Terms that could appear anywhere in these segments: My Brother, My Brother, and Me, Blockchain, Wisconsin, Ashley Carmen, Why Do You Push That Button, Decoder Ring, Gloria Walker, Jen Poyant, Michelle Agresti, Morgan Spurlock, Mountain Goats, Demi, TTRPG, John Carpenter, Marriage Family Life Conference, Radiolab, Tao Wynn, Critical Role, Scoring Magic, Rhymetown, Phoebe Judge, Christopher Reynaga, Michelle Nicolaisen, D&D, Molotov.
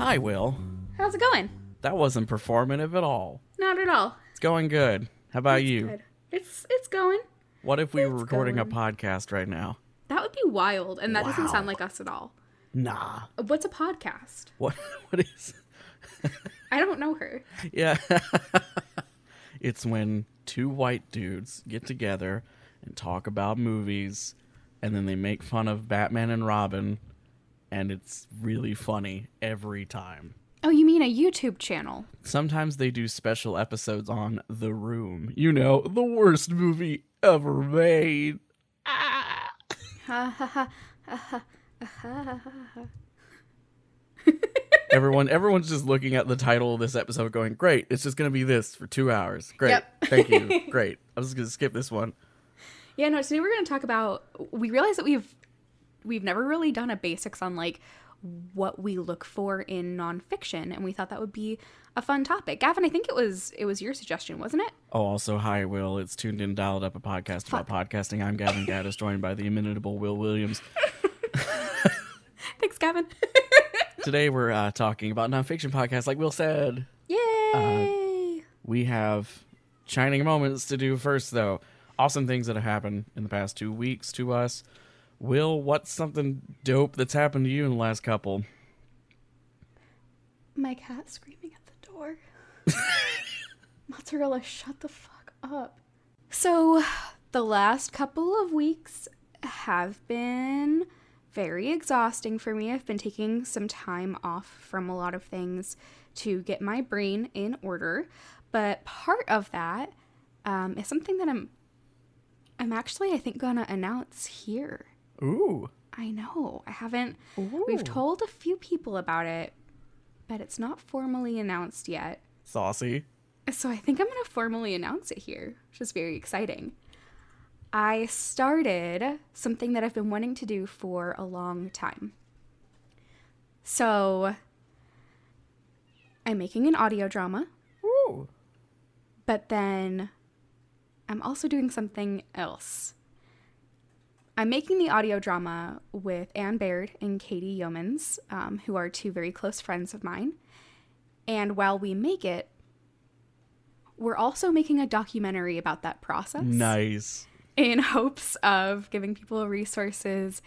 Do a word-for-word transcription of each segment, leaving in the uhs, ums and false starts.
Hi, Will. How's it going? That wasn't performative at all. Not at all. It's going good. How about it's you? Good. It's it's going. What if we it's were recording going. a podcast right now? That would be wild, and that wow. doesn't sound like us at all. Nah. What's a podcast? What? What is... I don't know her. Yeah. It's when two white dudes get together and talk about movies, and then they make fun of Batman and Robin, and it's really funny every time. Oh, you mean a YouTube channel? Sometimes they do special episodes on The Room. You know, the worst movie ever made. Ah! Ha ha ha ha ha ha. Everyone, everyone's just looking at the title of this episode going, great, it's just going to be this for two hours. Great. Yep. Thank you. Great. I'm just going to skip this one. Yeah, no, today we're going to talk about, we realize that we've we've never really done a basics on like what we look for in nonfiction, and we thought that would be a fun topic. Gavin, I think it was it was your suggestion, wasn't it? Oh, also, hi, Will. It's Tuned In, Dialed Up, a podcast Fuck. about podcasting. I'm Gavin Gaddis, joined by the inimitable Will Williams. Thanks, Gavin. Today we're uh, talking about nonfiction podcasts, like Will said. Yay! Uh, we have shining moments to do first, though. Awesome things that have happened in the past two weeks to us. Will, what's something dope that's happened to you in the last couple? My cat screaming at the door. Mozzarella, shut the fuck up. So, the last couple of weeks have been very exhausting for me. I've been taking some time off from a lot of things to get my brain in order. But part of that um, is something that I'm, I'm actually, I think, gonna announce here. Ooh. I know. I haven't. Ooh. We've told a few people about it, but it's not formally announced yet. Saucy. So I think I'm gonna formally announce it here, which is very exciting. I started something that I've been wanting to do for a long time. So I'm making an audio drama. Ooh. But then I'm also doing something else. I'm making the audio drama with Ann Baird and Katie Yeomans, um, who are two very close friends of mine. And while we make it, we're also making a documentary about that process. Nice. In hopes of giving people resources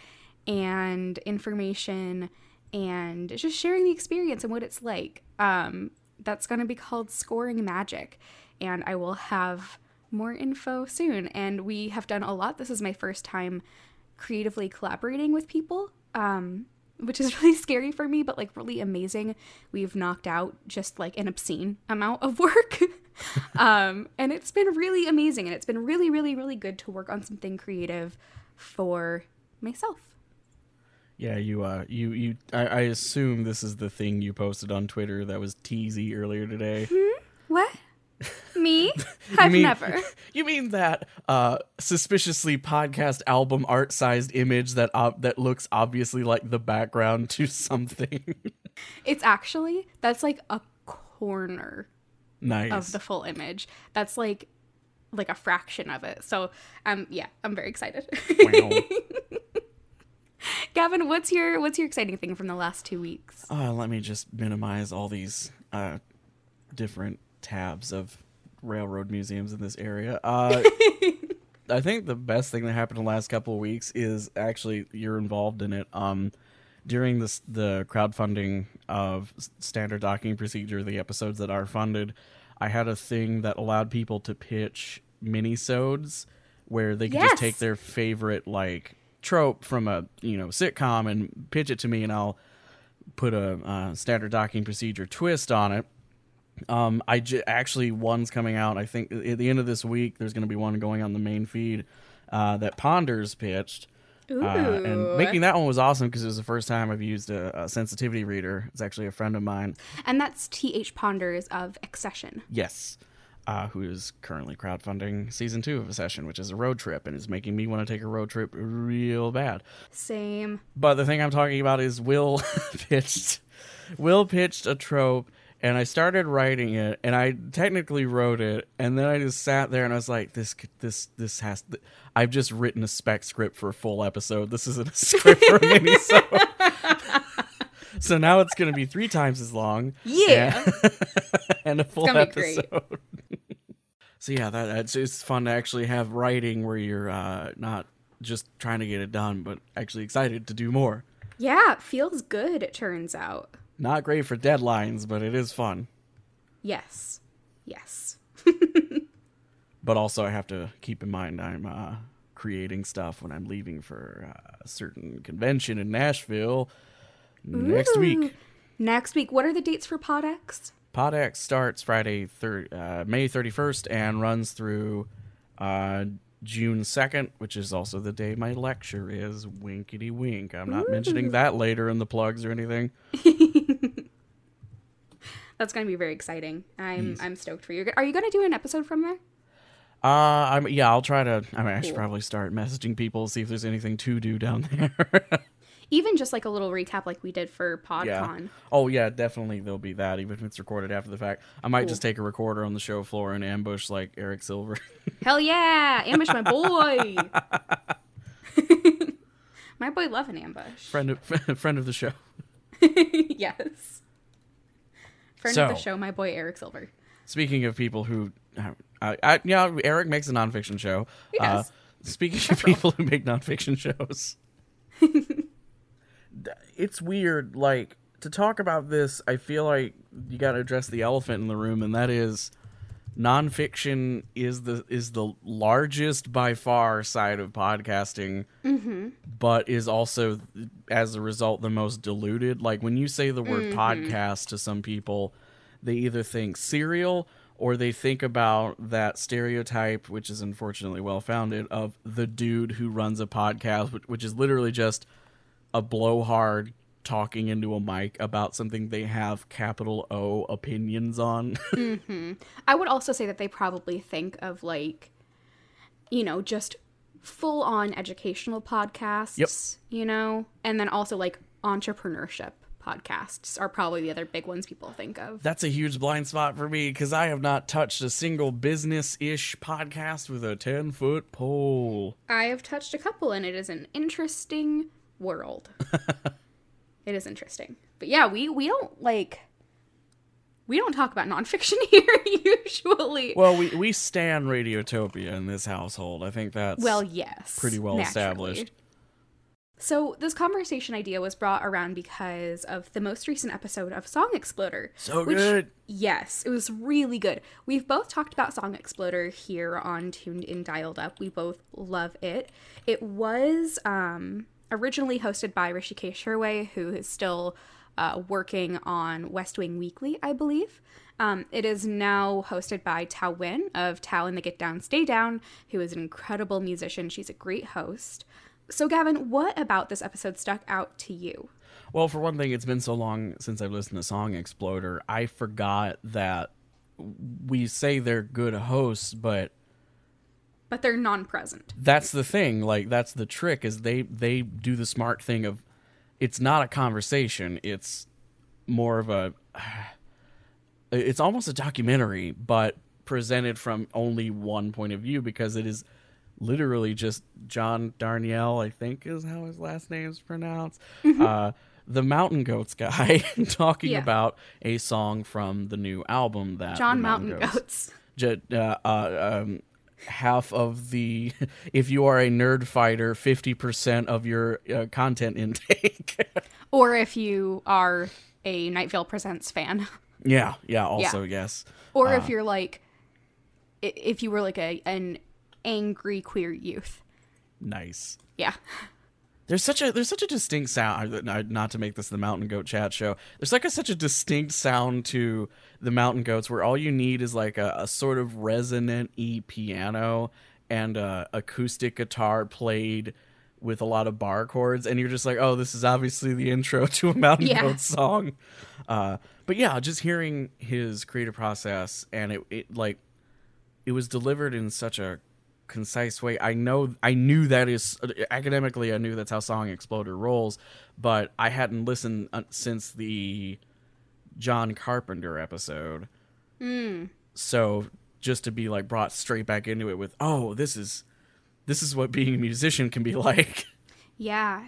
and information and just sharing the experience and what it's like. Um, that's going to be called Scoring Magic. And I will have more info soon, and we have done a lot. This is my first time creatively collaborating with people, um which is really scary for me, but like really amazing. We've knocked out just like an obscene amount of work. um and it's been really amazing, and it's been really really really good to work on something creative for myself. Yeah, you uh you you I, I assume this is the thing you posted on Twitter that was teasy earlier today. Hmm? What? Me? I've mean, never. You mean that uh, suspiciously podcast album art-sized image that uh, that looks obviously like the background to something? It's actually, that's like a corner nice. of the full image. That's like like a fraction of it. So um, yeah, I'm very excited. Wow. Gavin, what's your what's your exciting thing from the last two weeks? Uh, let me just minimize all these uh, different tabs of railroad museums in this area. Uh, I think the best thing that happened in the last couple of weeks is actually you're involved in it. Um, during this, the crowdfunding of standard docking procedure, the episodes that are funded, I had a thing that allowed people to pitch minisodes where they could yes. just take their favorite like trope from a you know sitcom and pitch it to me, and I'll put a uh, standard docking procedure twist on it. Um, I j- actually one's coming out. I think at the end of this week, there's going to be one going on the main feed uh, that Ponders pitched. Ooh. Uh, and making that one was awesome because it was the first time I've used a, a sensitivity reader. It's actually a friend of mine. And that's T H Ponders of Accession. Yes. Uh, who is currently crowdfunding season two of Accession, which is a road trip, and is making me want to take a road trip real bad. Same. But the thing I'm talking about is Will pitched, Will pitched a trope. And I started writing it, and I technically wrote it, and then I just sat there and I was like, "This, this, this has. Th- I've just written a spec script for a full episode. This isn't a script for a mini." So So now it's going to be three times as long. Yeah. And, and a full episode. So yeah, that it's, it's fun to actually have writing where you're uh, not just trying to get it done, but actually excited to do more. Yeah, it feels good, it turns out. Not great for deadlines, but it is fun. Yes. Yes. But also I have to keep in mind I'm uh, creating stuff when I'm leaving for uh, a certain convention in Nashville next Ooh. week. Next week. What are the dates for PodX? PodX starts Friday, thir- uh, May thirty-first and runs through uh, June second, which is also the day my lecture is. Winkety wink. I'm not Ooh. mentioning that later in the plugs or anything. That's going to be very exciting. I'm yes. I'm stoked for you. Are you going to do an episode from there? Uh, I'm yeah. I'll try to. I mean, I should cool. probably start messaging people, see if there's anything to do down there. Even just like a little recap, like we did for PodCon. Yeah. Oh yeah, definitely there'll be that. Even if it's recorded after the fact, I might cool. just take a recorder on the show floor and ambush like Eric Silver. Hell yeah, ambush my boy. My boy love an ambush. Friend of friend of the show. Yes. Friend so, of the show, my boy Eric Silver. Speaking of people who, uh, I, I, you know, Eric makes a nonfiction show. He does. Uh, speaking That's of people who make nonfiction shows, it's weird. Like, to talk about this, I feel like you got to address the elephant in the room, and that is nonfiction is the is the largest by far side of podcasting, mm-hmm. but is also, as a result, the most diluted. Like, when you say the word mm-hmm. podcast to some people, they either think serial or they think about that stereotype, which is unfortunately well-founded, of the dude who runs a podcast, which is literally just a blowhard talking into a mic about something they have capital O opinions on. Mm-hmm. I would also say that they probably think of, like, you know, just full-on educational podcasts, yep. you know, and then also like entrepreneurship podcasts are probably the other big ones people think of. That's a huge blind spot for me because I have not touched a single business-ish podcast with a ten-foot pole. I have touched a couple, and it is an interesting world. It is interesting. But yeah, we, we don't, like, we don't talk about nonfiction here usually. Well, we, we stan Radiotopia in this household. I think that's well, yes, pretty well naturally. established. So this conversation idea was brought around because of the most recent episode of Song Exploder. So which, good. Yes, it was really good. We've both talked about Song Exploder here on Tuned In Dialed Up. We both love it. It was um, originally hosted by Rishikesh Hirway, who is still uh, working on West Wing Weekly, I believe. Um, it is now hosted by Tao Wynn of Tao and the Get Down, Stay Down, who is an incredible musician. She's a great host. So, Gavin, what about this episode stuck out to you? Well, for one thing, it's been so long since I've listened to Song Exploder. I forgot that we say they're good hosts, but... But they're non-present. That's the thing. Like, that's the trick, is they, they do the smart thing of... It's not a conversation. It's more of a... It's almost a documentary, but presented from only one point of view, because it is... literally just John Darnielle, I think is how his last name is pronounced, mm-hmm. uh, the Mountain Goats guy, talking yeah. about a song from the new album that John Mountain, Mountain Goats. Goats. Uh, uh, um, half of the, if you are a nerd fighter, fifty percent of your uh, content intake. Or if you are a Night Vale Presents fan. Yeah, yeah, also, yeah. yes. Or uh, if you're like, if you were like a an angry queer youth. Nice. Yeah. There's such a there's such a distinct sound. Not to make this the Mountain Goat Chat show. There's like a, such a distinct sound to the Mountain Goats, where all you need is like a, a sort of resonant-y piano and a acoustic guitar played with a lot of bar chords, and you're just like, oh, this is obviously the intro to a Mountain yeah. Goat song. Uh, but yeah, just hearing his creative process, and it, it like it was delivered in such a concise way. I know I knew that is academically I knew that's how Song Exploder rolls, but I hadn't listened since the John Carpenter episode. Mm. So just to be like brought straight back into it with, oh, this is this is what being a musician can be like. Yeah.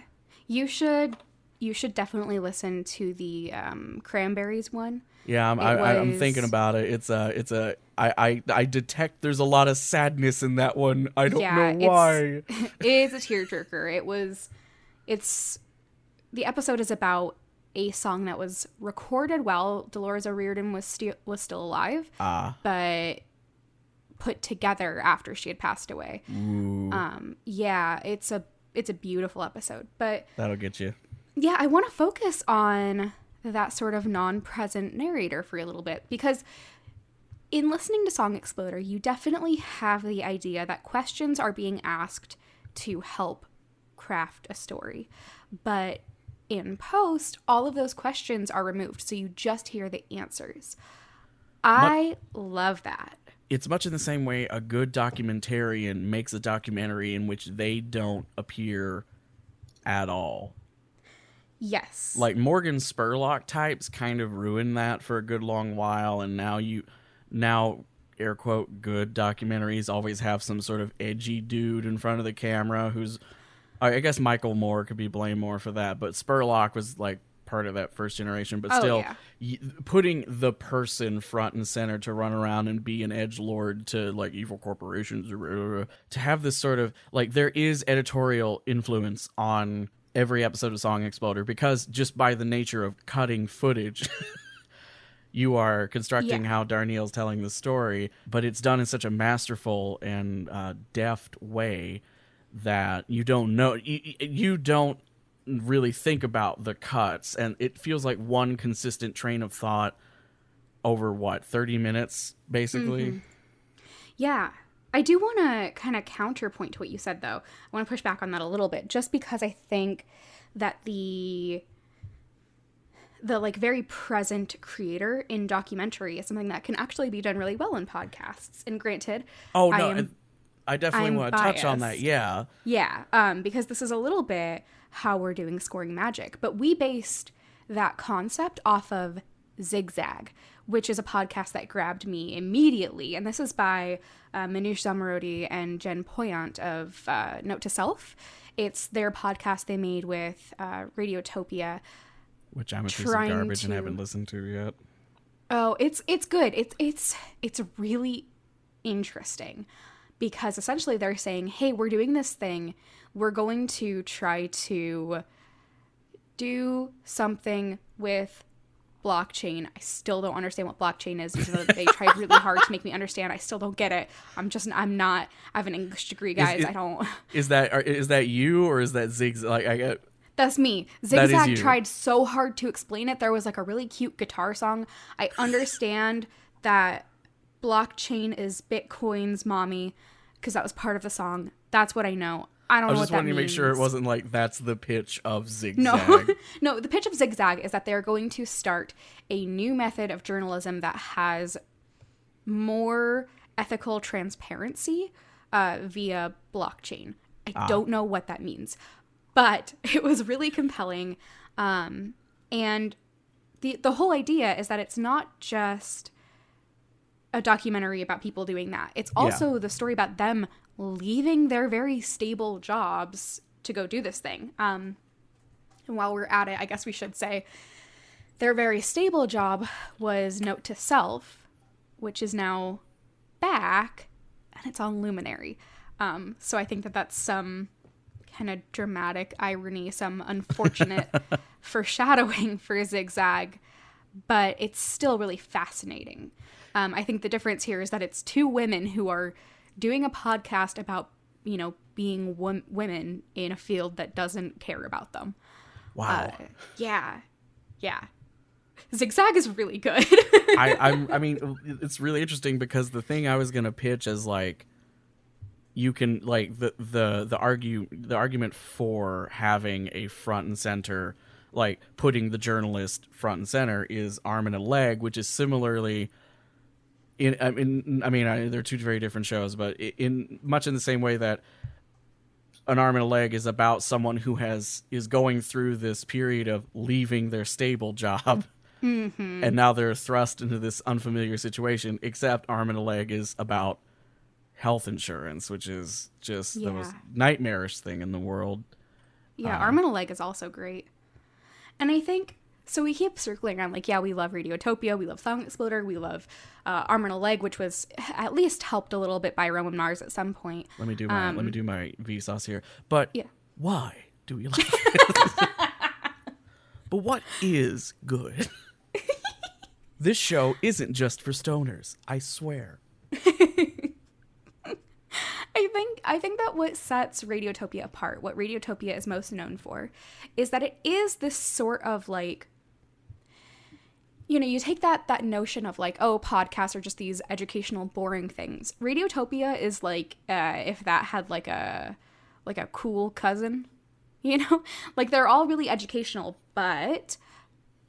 You should you should definitely listen to the um, Cranberries one. Yeah, I'm, I, was... I'm thinking about it. It's a, it's a. I, I, I detect there's a lot of sadness in that one. I don't yeah, know why. It's, it is a tearjerker. It was. It's the episode is about a song that was recorded while Dolores O'Riordan was sti- was still alive, uh. but put together after she had passed away. Ooh. Um. Yeah. It's a. It's a beautiful episode, but that'll get you. Yeah, I want to focus on that sort of non-present narrator for a little bit, because in listening to Song Exploder, you definitely have the idea that questions are being asked to help craft a story. But in post, all of those questions are removed, so you just hear the answers. I Mu- love that. It's much in the same way a good documentarian makes a documentary in which they don't appear at all. Yes. Like Morgan Spurlock types kind of ruined that for a good long while, and now you now air quote good documentaries always have some sort of edgy dude in front of the camera who's, I guess Michael Moore could be blamed more for that, but Spurlock was like part of that first generation, but oh, still yeah. y- putting the person front and center to run around and be an edgelord to like evil corporations, to have this sort of like, there is editorial influence on every episode of Song Exploder, because just by the nature of cutting footage, you are constructing yeah. how Darnielle's telling the story, but it's done in such a masterful and uh, deft way that you don't know, you, you don't really think about the cuts, and it feels like one consistent train of thought over what, thirty minutes, basically? Mm-hmm. Yeah. I do want to kind of counterpoint to what you said, though. I want to push back on that a little bit, just because I think that the the like very present creator in documentary is something that can actually be done really well in podcasts. And granted, oh no, I, am, I definitely I'm want to biased. touch on that. Yeah, yeah, um, because this is a little bit how we're doing Scoring Magic, but we based that concept off of Zigzag, which is a podcast that grabbed me immediately. And this is by uh, Manush Zamarodi and Jen Poyant of uh, Note to Self. It's their podcast they made with uh, Radiotopia. Which I'm a piece of garbage to... and haven't listened to yet. Oh, it's it's good. It's, it's, it's really interesting, because essentially they're saying, hey, we're doing this thing. We're going to try to do something with blockchain. I still don't understand what blockchain is, even though they tried really hard to make me understand. I still don't get it. I'm just, I'm not, I have an English degree, guys. Is, is, I don't. Is that, is that you or is that Zigzag? Like, I got. That's me. Zigzag tried so hard to explain it. There was like a really cute guitar song. I understand that blockchain is Bitcoin's mommy, because that was part of the song. That's what I know. I don't know what that means. I was just wanting to make sure it wasn't like that's the pitch of Zigzag. No, no, the pitch of Zigzag is that they're going to start a new method of journalism that has more ethical transparency uh, via blockchain. I ah. don't know what that means, but it was really compelling. Um, and the the whole idea is that it's not just a documentary about people doing that. It's also yeah. the story about them leaving their very stable jobs to go do this thing. Um, and while we're at it, I guess we should say their very stable job was Note to Self, which is now back, and it's on Luminary. Um, so I think that that's some kind of dramatic irony, some unfortunate foreshadowing for Zigzag, but it's still really fascinating. Um, I think the difference here is that it's two women who are doing a podcast about, you know, being wom- women in a field that doesn't care about them. Wow. Uh, yeah. Yeah. Zigzag is really good. I, I'm, I mean, it's really interesting, because the thing I was going to pitch is like, you can like the, the, the argue, the argument for having a front and center, like putting the journalist front and center, is Arm and a Leg, which is similarly In, I mean, I mean, I, they're two very different shows, but in much in the same way that An Arm and a Leg is about someone who has is going through this period of leaving their stable job, mm-hmm. and now they're thrust into this unfamiliar situation. Except Arm and a Leg is about health insurance, which is just yeah. the most nightmarish thing in the world. Yeah, um, Arm and a Leg is also great. And I think, so we keep circling around, like, yeah, we love Radiotopia, we love Song Exploder, we love uh, Arm and a Leg, which was at least helped a little bit by Roman Mars at some point. Let me do my, um, let me do my Vsauce here. But yeah. Why do we like it? But what is good? This show isn't just for stoners, I swear. I think I think that what sets Radiotopia apart, what Radiotopia is most known for, is that it is this sort of like, you know, you take that that notion of like, oh, podcasts are just these educational, boring things. Radiotopia is like uh, if that had like a like a cool cousin, you know, like they're all really educational, but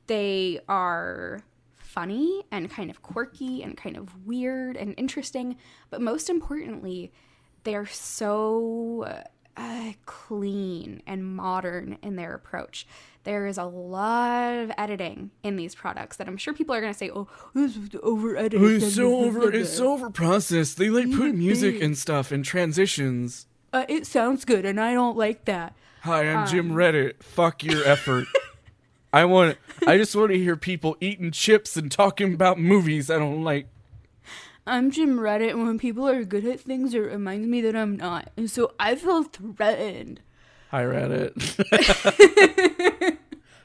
they are funny and kind of quirky and kind of weird and interesting. But most importantly, they are so uh, clean and modern in their approach. There is a lot of editing in these products that I'm sure people are going to say, oh, this is over-edited. Oh, it's so over, it's so over-processed. They, like, put music and stuff and transitions. Uh, it sounds good, and I don't like that. Hi, I'm um, Jim Reddit. Fuck your effort. I want. I just want to hear people eating chips and talking about movies I don't like. I'm Jim Reddit, and when people are good at things, it reminds me that I'm not. And so I feel threatened. Hi, Reddit.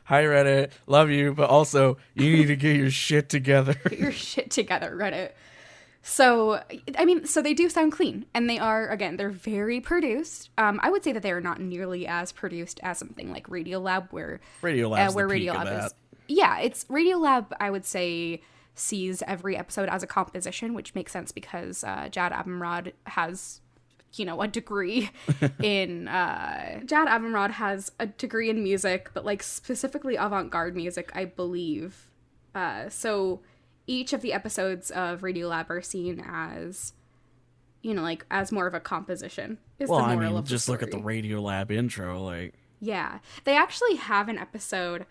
Hi, Reddit. Love you, but also, you need to get your shit together. Get your shit together, Reddit. So, I mean, so they do sound clean, and they are, again, they're very produced. Um, I would say that they are not nearly as produced as something like Radiolab, where Radiolab's uh, where the peak Radiolab of that. Is. Yeah, it's Radiolab. I would say sees every episode as a composition, which makes sense because uh, Jad Abumrad has, you know, a degree in uh, Jad Abumrad has a degree in music, but like specifically avant-garde music, I believe. Uh, so. Each of the episodes of Radiolab are seen as, you know, like, as more of a composition. Is well, the moral I mean, of just the look at the Radiolab intro, like... Yeah. They actually have an episode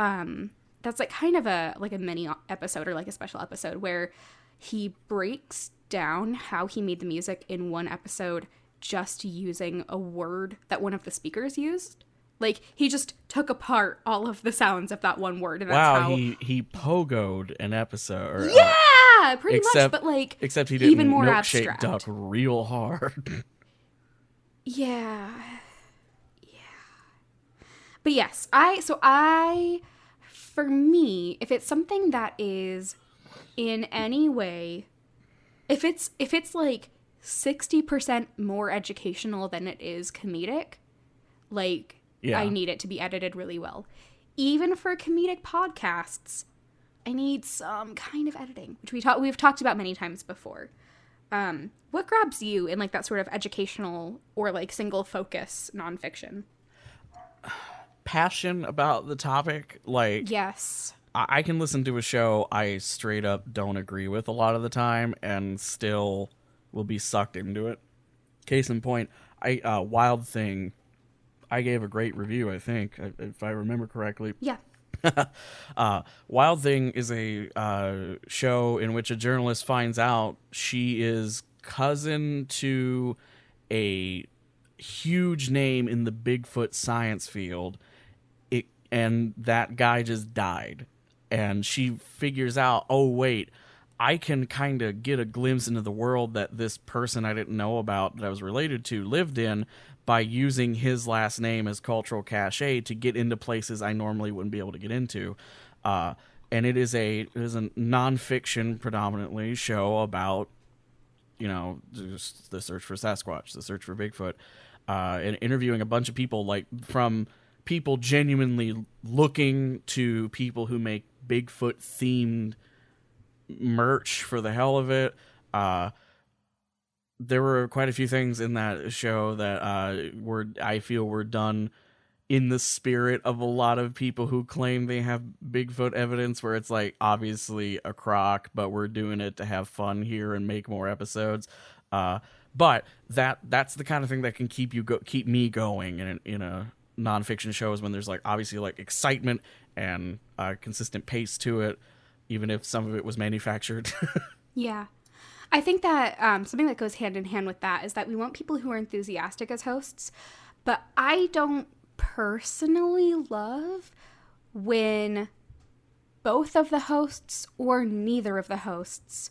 um, that's, like, kind of a, like, a mini episode or, like, a special episode where he breaks down how he made the music in one episode just using a word that one of the speakers used. Like, he just took apart all of the sounds of that one word. And that's wow, how... he, he pogoed an episode. Or, yeah, uh, pretty except, much, but, like, except he didn't even more abstract. Duck real hard. Yeah. Yeah. But yes, I, so I, for me, if it's something that is in any way, if it's, if it's, like, sixty percent more educational than it is comedic, like... Yeah. I need it to be edited really well. Even for comedic podcasts, I need some kind of editing, which we ta- we've talked about many times before. Um, what grabs you in like that sort of educational or like single focus nonfiction? Passion about the topic. Like, yes, I, I can listen to a show I straight up don't agree with a lot of the time and still will be sucked into it. Case in point, I uh, Wild Thing. I gave a great review, I think, if I remember correctly. Yeah. uh, Wild Thing is a uh, show in which a journalist finds out she is cousin to a huge name in the Bigfoot science field, it, and that guy just died. And she figures out, oh, wait, I can kind of get a glimpse into the world that this person I didn't know about that I was related to lived in, by using his last name as cultural cachet to get into places I normally wouldn't be able to get into. Uh, and it is a it is a nonfiction predominantly show about, you know, just the search for Sasquatch, the search for Bigfoot, uh, and interviewing a bunch of people, like from people genuinely looking to people who make Bigfoot themed merch for the hell of it. Uh, There were quite a few things in that show that uh, were I feel were done in the spirit of a lot of people who claim they have Bigfoot evidence, where it's like obviously a crock, but we're doing it to have fun here and make more episodes. Uh, but that that's the kind of thing that can keep you go, keep me going in in a nonfiction show is when there's like obviously like excitement and a consistent pace to it, even if some of it was manufactured. Yeah. I think that um, something that goes hand in hand with that is that we want people who are enthusiastic as hosts, but I don't personally love when both of the hosts or neither of the hosts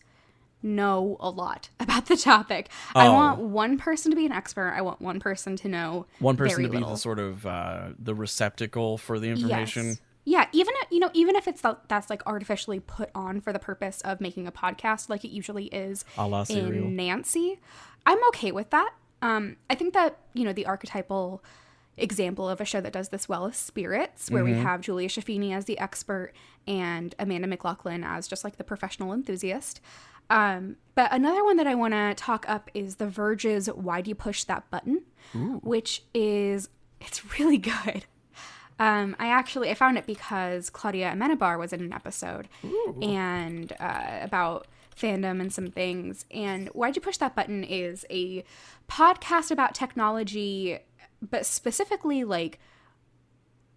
know a lot about the topic. Oh. I want one person to be an expert. I want one person to know One person very to be little. the sort of uh, the receptacle for the information. Yes. Yeah, even if, you know, even if it's the, that's like artificially put on for the purpose of making a podcast, like it usually is a la cereal. In Nancy, I'm okay with that. Um, I think that, you know, the archetypal example of a show that does this well is Spirits, where mm-hmm. we have Julia Schifini as the expert and Amanda McLaughlin as just like the professional enthusiast. Um, but another one that I want to talk up is The Verge's Why Do You Push That Button, Ooh. which is, it's really good. Um, I actually, I found it because Claudia Amenabar was in an episode Ooh. and uh, about fandom and some things. And Why'd You Push That Button is a podcast about technology, but specifically like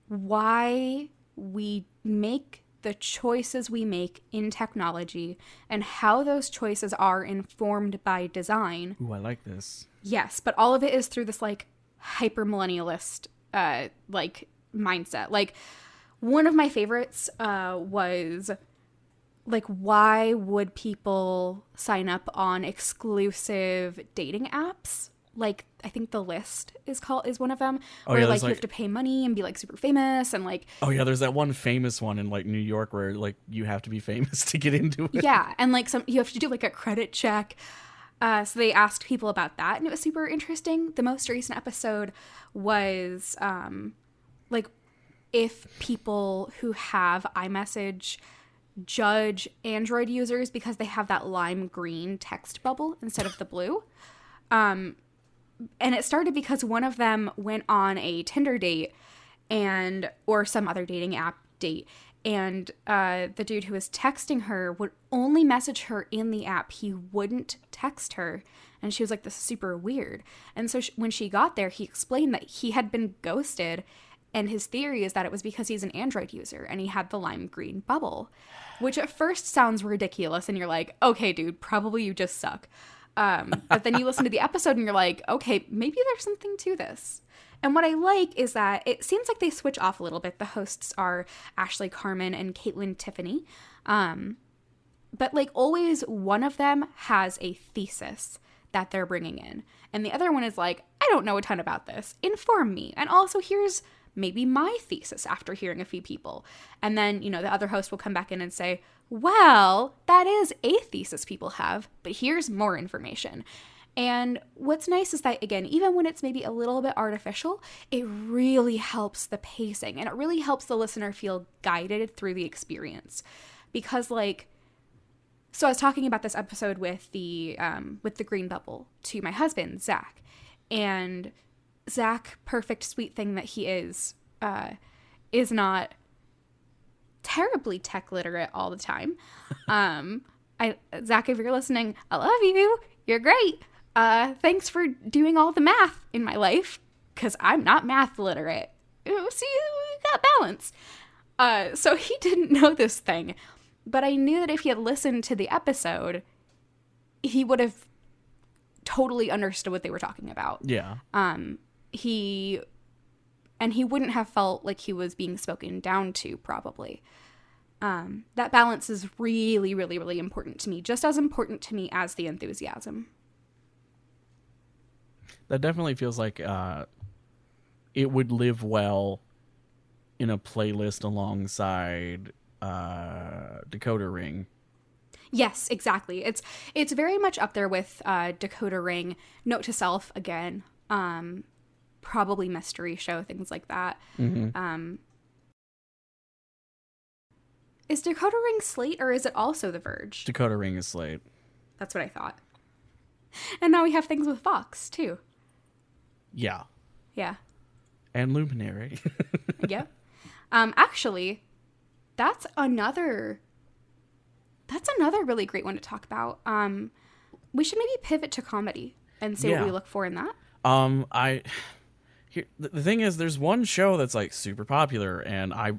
why we make the choices we make in technology and how those choices are informed by design. Ooh, I like this. Yes, but all of it is through this like hyper-millennialist uh, like mindset. Like one of my favorites uh was like, why would people sign up on exclusive dating apps? Like I think The List is called is one of them, oh, where yeah, like you like... have to pay money and be like super famous and like oh yeah there's that one famous one in like New York where like you have to be famous to get into it, yeah and like some you have to do like a credit check. Uh, so they asked people about that and it was super interesting. The most recent episode was um like if people who have iMessage judge Android users because they have that lime green text bubble instead of the blue. Um, and it started because one of them went on a Tinder date and or some other dating app date. And uh, the dude who was texting her would only message her in the app. He wouldn't text her. And she was like, this is super weird. And so she, when she got there, he explained that he had been ghosted. And his theory is that it was because he's an Android user and he had the lime green bubble, which at first sounds ridiculous. And you're like, okay, dude, probably you just suck. Um, but then you listen to the episode and you're like, okay, maybe there's something to this. And what I like is that it seems like they switch off a little bit. The hosts are Ashley Carmen and Caitlin Tiffany. Um, but like always one of them has a thesis that they're bringing in. And the other one is like, I don't know a ton about this. Inform me. And also here's maybe my thesis after hearing a few people. And then, you know, the other host will come back in and say, well, that is a thesis people have, but here's more information. And what's nice is that, again, even when it's maybe a little bit artificial, it really helps the pacing and it really helps the listener feel guided through the experience. Because like, so I was talking about this episode with the, um, with the green bubble to my husband, Zach, and Zach, perfect sweet thing that he is, uh, is not terribly tech literate all the time. Um, I, Zach, if you're listening, I love you. You're great. Uh, thanks for doing all the math in my life because I'm not math literate. Ooh, see, we got balance. Uh, so he didn't know this thing, but I knew that if he had listened to the episode, he would have totally understood what they were talking about. Yeah. Um, he, and he wouldn't have felt like he was being spoken down to, probably. Um, that balance is really, really, really important to me. Just as important to me as the enthusiasm. That definitely feels like uh, it would live well in a playlist alongside uh, Decoder Ring. Yes, exactly. It's it's very much up there with uh, Decoder Ring, Note to Self again, um, probably Mystery Show, things like that. Mm-hmm. Um, is Decoder Ring Slate or is it also The Verge? Decoder Ring is Slate. That's what I thought. And now we have things with Vox too. Yeah. Yeah. And Luminary. Yep. Um, actually, that's another... That's another really great one to talk about. Um, we should maybe pivot to comedy and see yeah. what we look for in that. Um, I here, the thing is, there's one show that's like super popular, and I,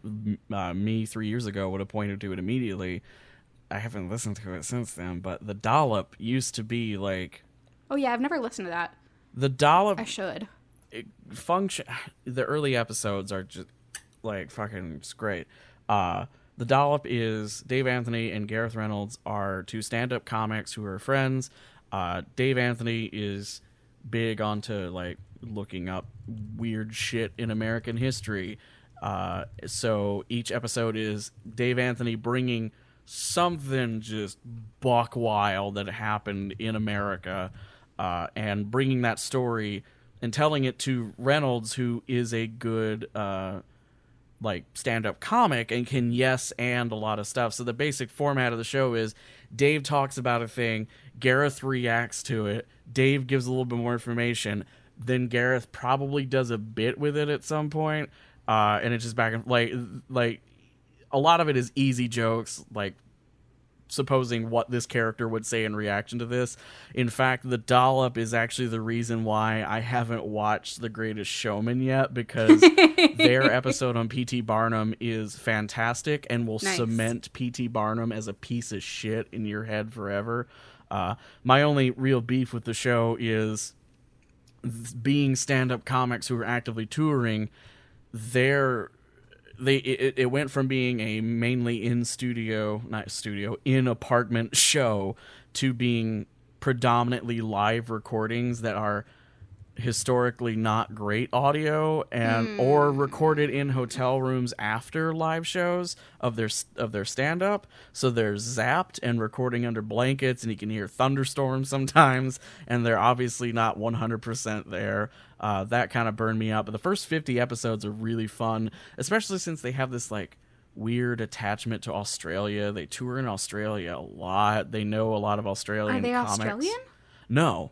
uh, me three years ago would have pointed to it immediately. I haven't listened to it since then, but The Dollop used to be like. Oh yeah, I've never listened to that. The Dollop. I should. It function. The early episodes are just like fucking it's great. Uh, The Dollop is Dave Anthony and Gareth Reynolds are two stand-up comics who are friends. Uh, Dave Anthony is big onto like looking up weird shit in American history. Uh, so each episode is Dave Anthony bringing something just buck wild that happened in America, uh, and bringing that story and telling it to Reynolds, who is a good, uh, like stand-up comic and can yes and a lot of stuff. So the basic format of the show is Dave talks about a thing, Gareth reacts to it, Dave gives a little bit more information, then Gareth probably does a bit with it at some point, uh, and it's just back and like like a lot of it is easy jokes, like supposing what this character would say in reaction to this. In fact, The Dollop is actually the reason why I haven't watched The Greatest Showman yet, because their episode on P T Barnum is fantastic and will nice. cement P T Barnum as a piece of shit in your head forever. Uh, my only real beef with the show is being stand-up comics who are actively touring. They're They it, it went from being a mainly in studio, not studio, in apartment show to being predominantly live recordings that are historically not great audio and mm. or recorded in hotel rooms after live shows of their of their stand up. So they're zapped and recording under blankets, and you can hear thunderstorms sometimes, and they're obviously not one hundred percent there. Uh, that kind of burned me out. But the first fifty episodes are really fun, especially since they have this like weird attachment to Australia. They tour in Australia a lot. They know a lot of Australian comics. Are they comics. Australian? No.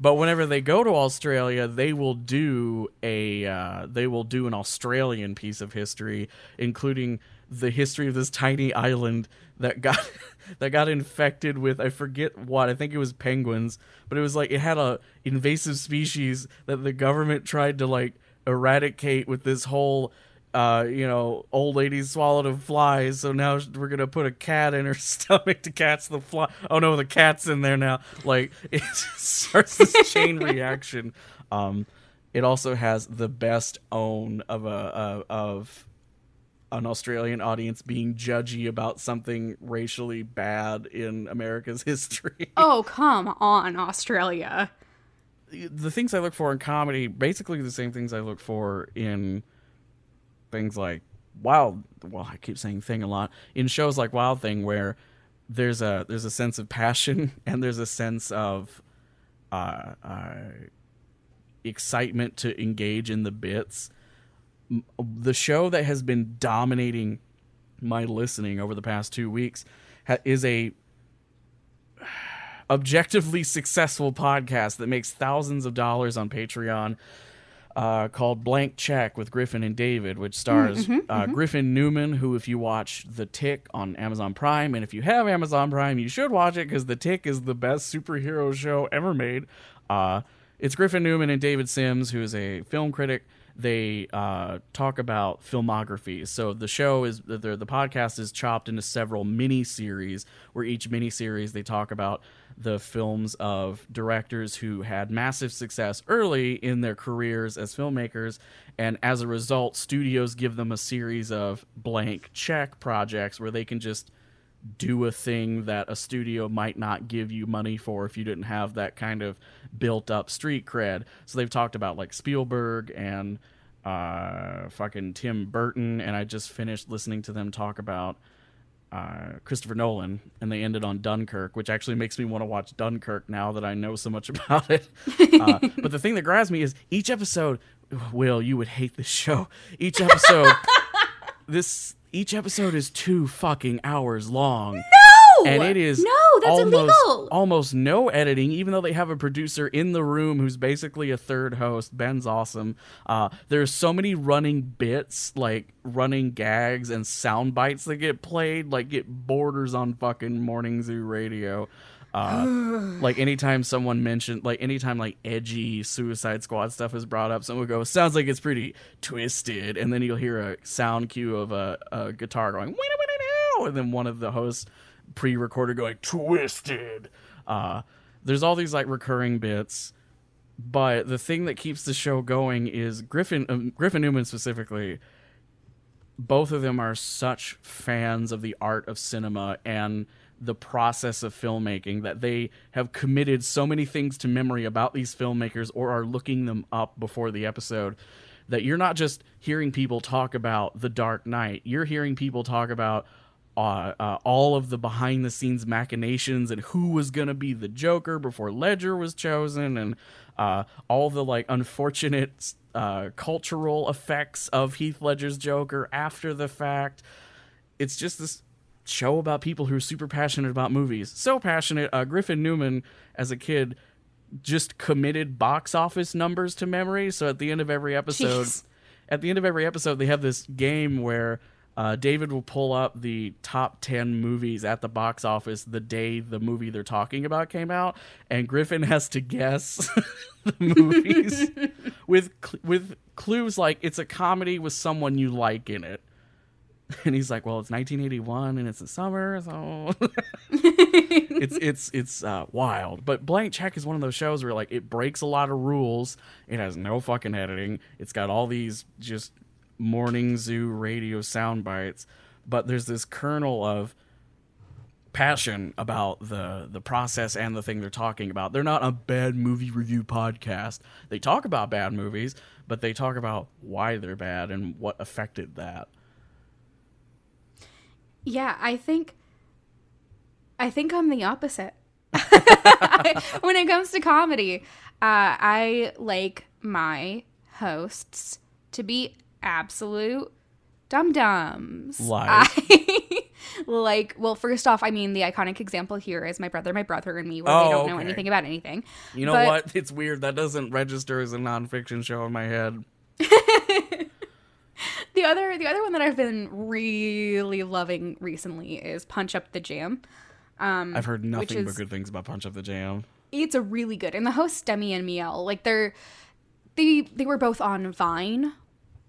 But whenever they go to Australia, they will do a uh, they will do an Australian piece of history, including the history of this tiny island that got that got infected with, I forget what, I think it was penguins, but it was like it had a invasive species that the government tried to like eradicate with this whole uh, you know, old lady swallowed a fly, so now we're gonna put a cat in her stomach to catch the fly. Oh no, the cat's in there now. Like, it just starts this chain reaction. Um, it also has the best own of a uh, of an Australian audience being judgy about something racially bad in America's history. Oh, come on, Australia. The things I look for in comedy, basically the same things I look for in things like Wild, well, I keep saying thing a lot, in shows like Wild Thing, where there's a there's a sense of passion and there's a sense of uh, uh, excitement to engage in the bits. The show that has been dominating my listening over the past two weeks ha- is a objectively successful podcast that makes thousands of dollars on Patreon. Uh, called Blank Check with Griffin and David, which stars mm-hmm, uh, mm-hmm. Griffin Newman, who, if you watch The Tick on Amazon Prime, and if you have Amazon Prime, you should watch it because The Tick is the best superhero show ever made. Uh, it's Griffin Newman and David Sims, who is a film critic. They uh, talk about filmography. So the show is, the, the podcast is chopped into several mini-series, where each mini-series they talk about the films of directors who had massive success early in their careers as filmmakers, and as a result, studios give them a series of blank check projects where they can just do a thing that a studio might not give you money for if you didn't have that kind of built-up street cred. So they've talked about like Spielberg and uh, fucking Tim Burton, and I just finished listening to them talk about Uh, Christopher Nolan, and they ended on Dunkirk, which actually makes me want to watch Dunkirk now that I know so much about it. Uh, but the thing that grabs me is each episode. Will, you would hate this show. Each episode, this each episode is two fucking hours long. No, and it is no, that's almost, illegal. Almost no editing, even though they have a producer in the room who's basically a third host. Ben's awesome. Uh, there's so many running bits, like running gags and sound bites that get played, like it borders on fucking Morning Zoo radio. Uh, like anytime someone mentioned, like anytime like edgy Suicide Squad stuff is brought up, someone will go, sounds like it's pretty twisted, and then you'll hear a sound cue of a, a guitar going, wait a minute now, and then one of the hosts pre-recorded going, twisted. Uh, there's all these like recurring bits. But the thing that keeps the show going is Griffin, um, Griffin Newman specifically. Both of them are such fans of the art of cinema and the process of filmmaking that they have committed so many things to memory about these filmmakers or are looking them up before the episode that you're not just hearing people talk about The Dark Knight. You're hearing people talk about uh, uh, all of the behind the scenes machinations and who was going to be the Joker before Ledger was chosen and uh, all the like unfortunate uh, cultural effects of Heath Ledger's Joker after the fact. It's just this show about people who are super passionate about movies. So passionate, uh, Griffin Newman, as a kid, just committed box office numbers to memory. So at the end of every episode, Jeez. at the end of every episode, they have this game where uh, David will pull up the top ten movies at the box office the day the movie they're talking about came out, and Griffin has to guess the movies with cl- with clues like it's a comedy with someone you like in it. And he's like, well, it's nineteen eighty-one and it's the summer, so it's it's it's uh, wild. But Blank Check is one of those shows where like it breaks a lot of rules. It has no fucking editing. It's got all these just morning zoo radio sound bites. But there's this kernel of passion about the the process and the thing they're talking about. They're not a bad movie review podcast. They talk about bad movies, but they talk about why they're bad and what affected that. Yeah, I think I think I'm the opposite. I, when it comes to comedy, uh, I like my hosts to be absolute dum-dums. Lies. I like, well, first off, I mean, the iconic example here is My Brother, My Brother, and Me, where oh, they don't okay. know anything about anything. You know but, what? It's weird. That doesn't register as a nonfiction show in my head. The other the other one that I've been really loving recently is Punch Up the Jam. Um, I've heard nothing is, but good things about Punch Up the Jam. It's a really good. And the hosts, Demi and Miel, like they're they they were both on Vine.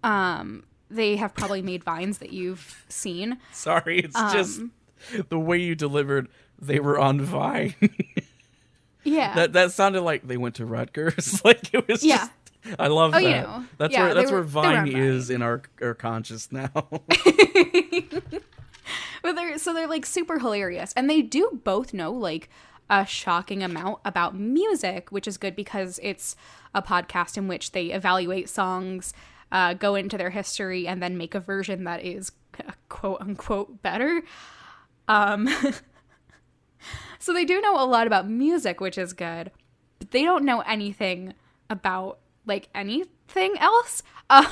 Um, they have probably made Vines that you've seen. Sorry, it's um, just the way you delivered they were on Vine. yeah. That that sounded like they went to Rutgers. like it was yeah. just I love oh, that. You know. That's yeah, where that's were, where Vine is in our our conscious now. But they're so they're like super hilarious, and they do both know like a shocking amount about music, which is good because it's a podcast in which they evaluate songs, uh, go into their history, and then make a version that is uh, quote unquote better. Um, so they do know a lot about music, which is good, but they don't know anything about. Like anything else. Um,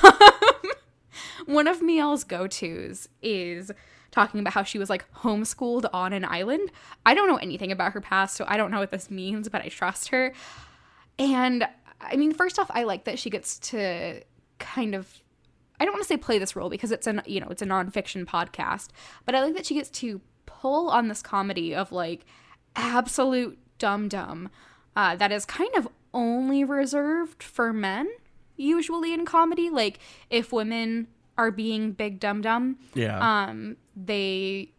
one of Miel's go-tos is talking about how she was like homeschooled on an island. I don't know anything about her past, so I don't know what this means, but I trust her. And I mean, first off, I like that she gets to kind of, I don't want to say play this role because it's an, you know, it's a nonfiction podcast, but I like that she gets to pull on this comedy of like absolute dum-dum uh, that is kind of only reserved for men usually in comedy. Like if women are being big dum dum, yeah um they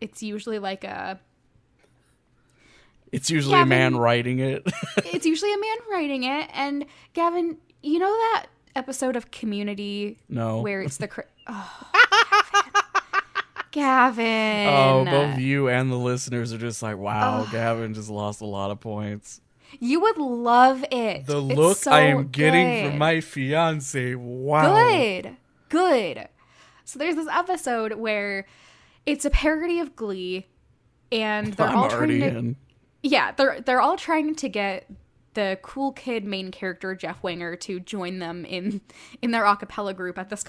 it's usually like a it's usually Gavin, a man writing it it's usually a man writing it. And Gavin, you know that episode of Community no where it's the cr- oh, Gavin. Gavin oh both you and the listeners are just like, wow, oh. Gavin just lost a lot of points. You would love it. The it's look so I am getting good. From my fiance. Wow. Good. Good. So there's this episode where it's a parody of Glee, and they're I'm all trying to. In. Yeah, they're they're all trying to get the cool kid main character Jeff Wenger to join them in in their a cappella group at this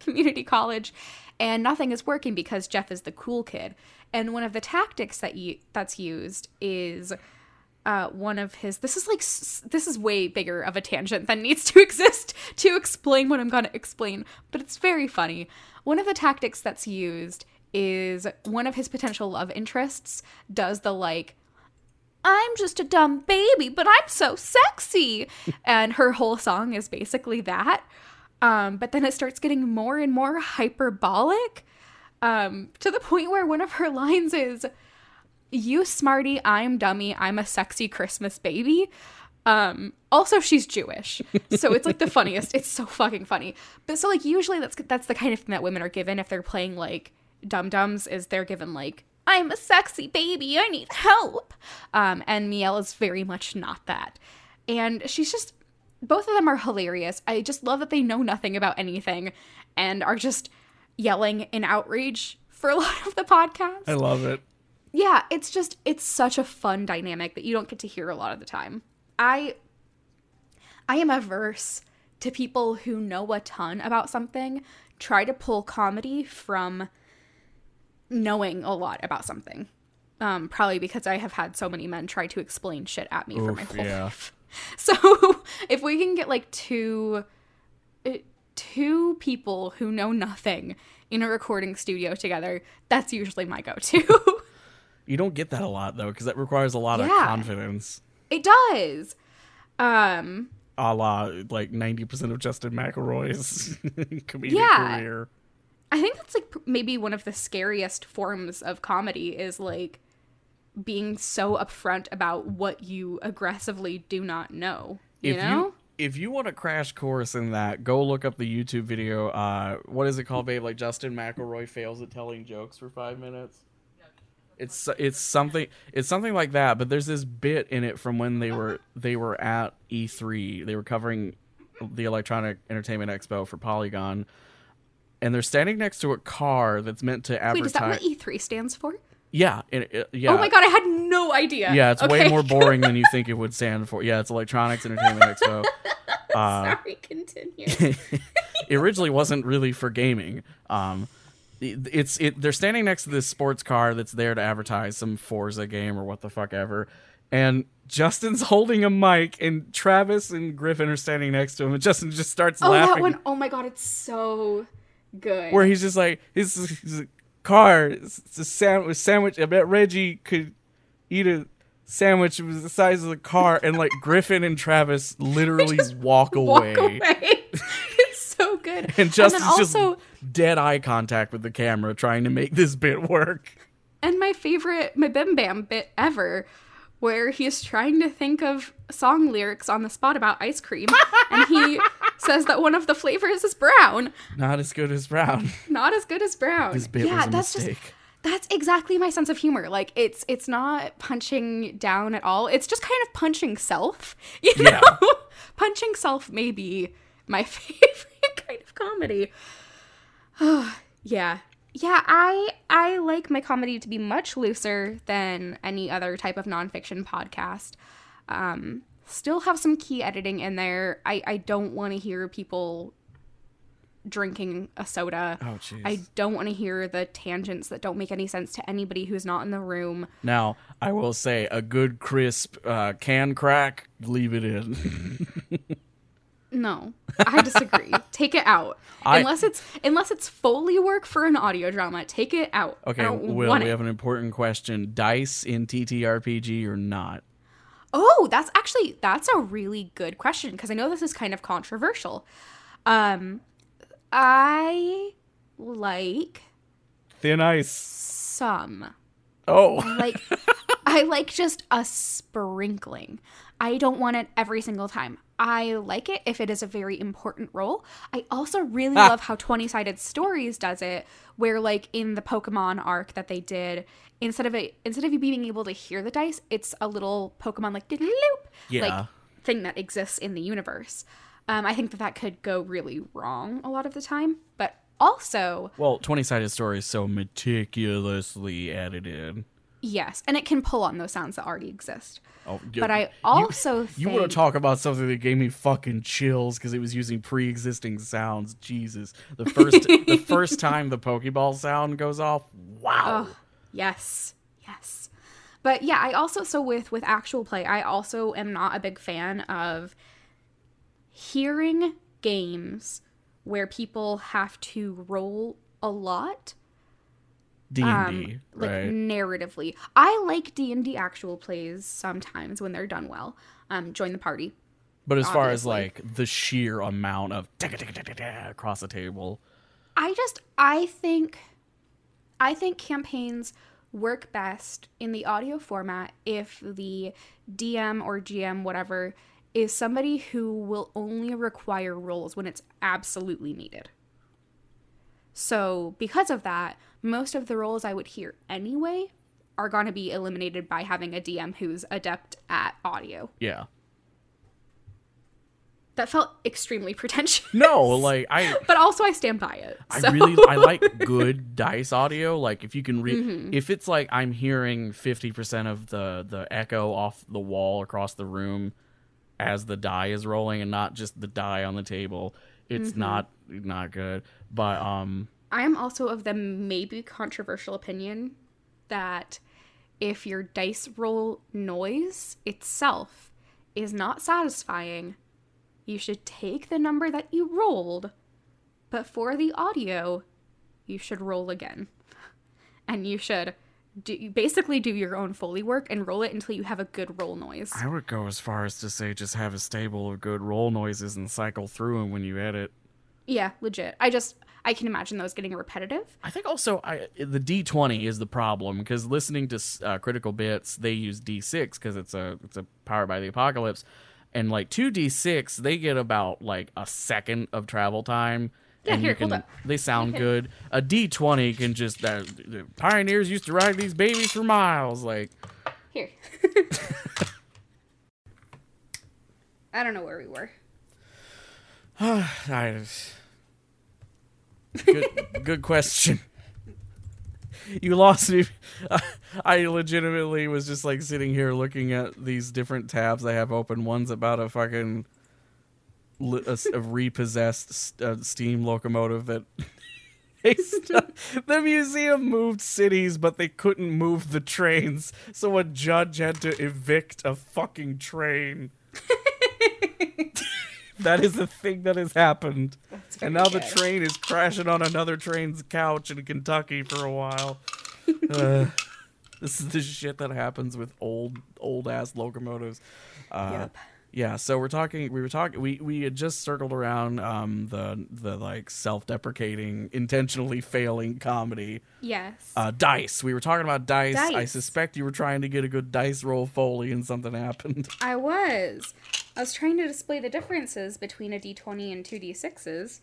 community college, and nothing is working because Jeff is the cool kid. And one of the tactics that you that's used is. Uh, one of his, this is like, this is way bigger of a tangent than needs to exist to explain what I'm going to explain, but it's very funny. One of the tactics that's used is one of his potential love interests does the like, I'm just a dumb baby, but I'm so sexy. And her whole song is basically that. Um, but then it starts getting more and more hyperbolic um, to the point where one of her lines is, you smarty, I'm dummy, I'm a sexy Christmas baby. Um, also, she's Jewish, so it's like the funniest. It's so fucking funny. But so like usually that's that's the kind of thing that women are given if they're playing like dum-dums, is they're given like, I'm a sexy baby, I need help. Um, and Miel is very much not that. And she's just, both of them are hilarious. I just love that they know nothing about anything and are just yelling in outrage for a lot of the podcast. I love it. Yeah, it's just, it's such a fun dynamic that you don't get to hear a lot of the time. I, I am averse to people who know a ton about something try to pull comedy from knowing a lot about something. Um, probably because I have had so many men try to explain shit at me Oof, for my whole yeah. life. So if we can get like two, two people who know nothing in a recording studio together, that's usually my go-to. You don't get that a lot though, because that requires a lot yeah, of confidence. It does. Um, a la like ninety percent of Justin McElroy's comedic yeah. career. I think that's like maybe one of the scariest forms of comedy is like being so upfront about what you aggressively do not know. You if know? You, if you want a crash course in that, go look up the YouTube video. Uh, what is it called, babe? Like Justin McElroy fails at telling jokes for five minutes. It's it's something it's something like that. But there's this bit in it from when they were they were at E three. They were covering the Electronic Entertainment Expo for Polygon. And they're standing next to a car that's meant to advertise. Wait, is that what E three stands for? Yeah. It, it, yeah. Oh my God, I had no idea. Yeah, it's okay. Way more boring than you think it would stand for. Yeah, it's Electronics Entertainment Expo. Uh, Sorry, continue. It originally wasn't really for gaming. Um, it, it's it. They're standing next to this sports car that's there to advertise some Forza game or what the fuck ever. And Justin's holding a mic, and Travis and Griffin are standing next to him, and Justin just starts oh, laughing. Oh, that one. Oh my God, it's so good. Where he's just like, his, his car, it's a sandwich, sandwich. I bet Reggie could eat a sandwich. It was the size of the car. And like Griffin and Travis literally walk, walk away. away. It's so good. And Justin's and also, just dead eye contact with the camera trying to make this bit work. And my favorite, my Bim Bam bit ever, where he's trying to think of song lyrics on the spot about ice cream. And he says that one of the flavors is brown. Not as good as brown. Not as good as brown. This bit yeah, was a that's mistake. Just, that's exactly my sense of humor. Like, it's it's not punching down at all. It's just kind of punching self. You know? Yeah. Punching self may be my favorite kind of comedy. Oh, yeah. Yeah, I I like my comedy to be much looser than any other type of nonfiction podcast. Um, still have some key editing in there. I, I don't want to hear people drinking a soda. Oh, jeez. I don't want to hear the tangents that don't make any sense to anybody who's not in the room. Now, I will say a good crisp uh, can crack, leave it in. No, I disagree. Take it out. I, unless it's unless it's Foley work for an audio drama, take it out. Okay, Will, we it. have an important question. Dice in T T R P G or not? Oh, that's actually, that's a really good question because I know this is kind of controversial. Um, I like... Thin Ice. Some. Oh. I like, I like just a sprinkling. I don't want it every single time. I like it if it is a very important role. I also really ah. love how twenty-sided Stories does it, where like in the Pokemon arc that they did, instead of it, instead of you being able to hear the dice, it's a little Pokemon like loop yeah. like thing that exists in the universe. Um, I think that that could go really wrong a lot of the time, but also well, twenty-sided Stories so meticulously edited. Yes, and it can pull on those sounds that already exist. Oh, yeah. But I also you, think... You want to talk about something that gave me fucking chills because it was using pre-existing sounds. Jesus. The first the first time the Pokeball sound goes off, wow. Oh, yes, yes. But yeah, I also, so with, with actual play, I also am not a big fan of hearing games where people have to roll a lot. D and D, um, like right? Narratively, I like D and D actual plays sometimes when they're done well. Um, join the party. But as obviously. Far as like the sheer amount of across the table, I just I think I think campaigns work best in the audio format if the D M or G M whatever is somebody who will only require roles when it's absolutely needed. So because of that, most of the roles I would hear anyway are going to be eliminated by having a D M who's adept at audio. Yeah. That felt extremely pretentious. No, like I. But also, I stand by it. So. I really, I like good dice audio. Like if you can read, mm-hmm. if it's like I'm hearing fifty percent of the the echo off the wall across the room as the die is rolling, and not just the die on the table. It's mm-hmm. not not good. But um, I am also of the maybe controversial opinion that if your dice roll noise itself is not satisfying, you should take the number that you rolled, but for the audio, you should roll again. And you should do, basically do your own Foley work and roll it until you have a good roll noise. I would go as far as to say just have a stable of good roll noises and cycle through them when you edit. Yeah, legit. I just, I can imagine those getting repetitive. I think also I, the D twenty is the problem, because listening to uh, Critical Bits, they use D six because it's a, it's a Powered by the Apocalypse. And, like, two d six, they get about, like, a second of travel time. Yeah, and here, you can, hold up. They sound good. A d twenty can just... Uh, the pioneers used to ride these babies for miles, like... Here. I don't know where we were. I just... Good, good question. You lost me. I legitimately was just like sitting here looking at these different tabs I have open. One's about a fucking li- a, a repossessed uh, steam locomotive that they st- the museum moved cities, but they couldn't move the trains, so a judge had to evict a fucking train. That is the thing that has happened. And now good. The train is crashing on another train's couch in Kentucky for a while. uh, this is the shit that happens with old, old ass locomotives. Uh, yep. Yeah. So we're talking, we were talking, we, we had just circled around um, the, the like self-deprecating, intentionally failing comedy. Yes. Uh, dice. We were talking about dice. dice. I suspect you were trying to get a good dice roll Foley and something happened. I was. I was trying to display the differences between a d twenty and two d sixes,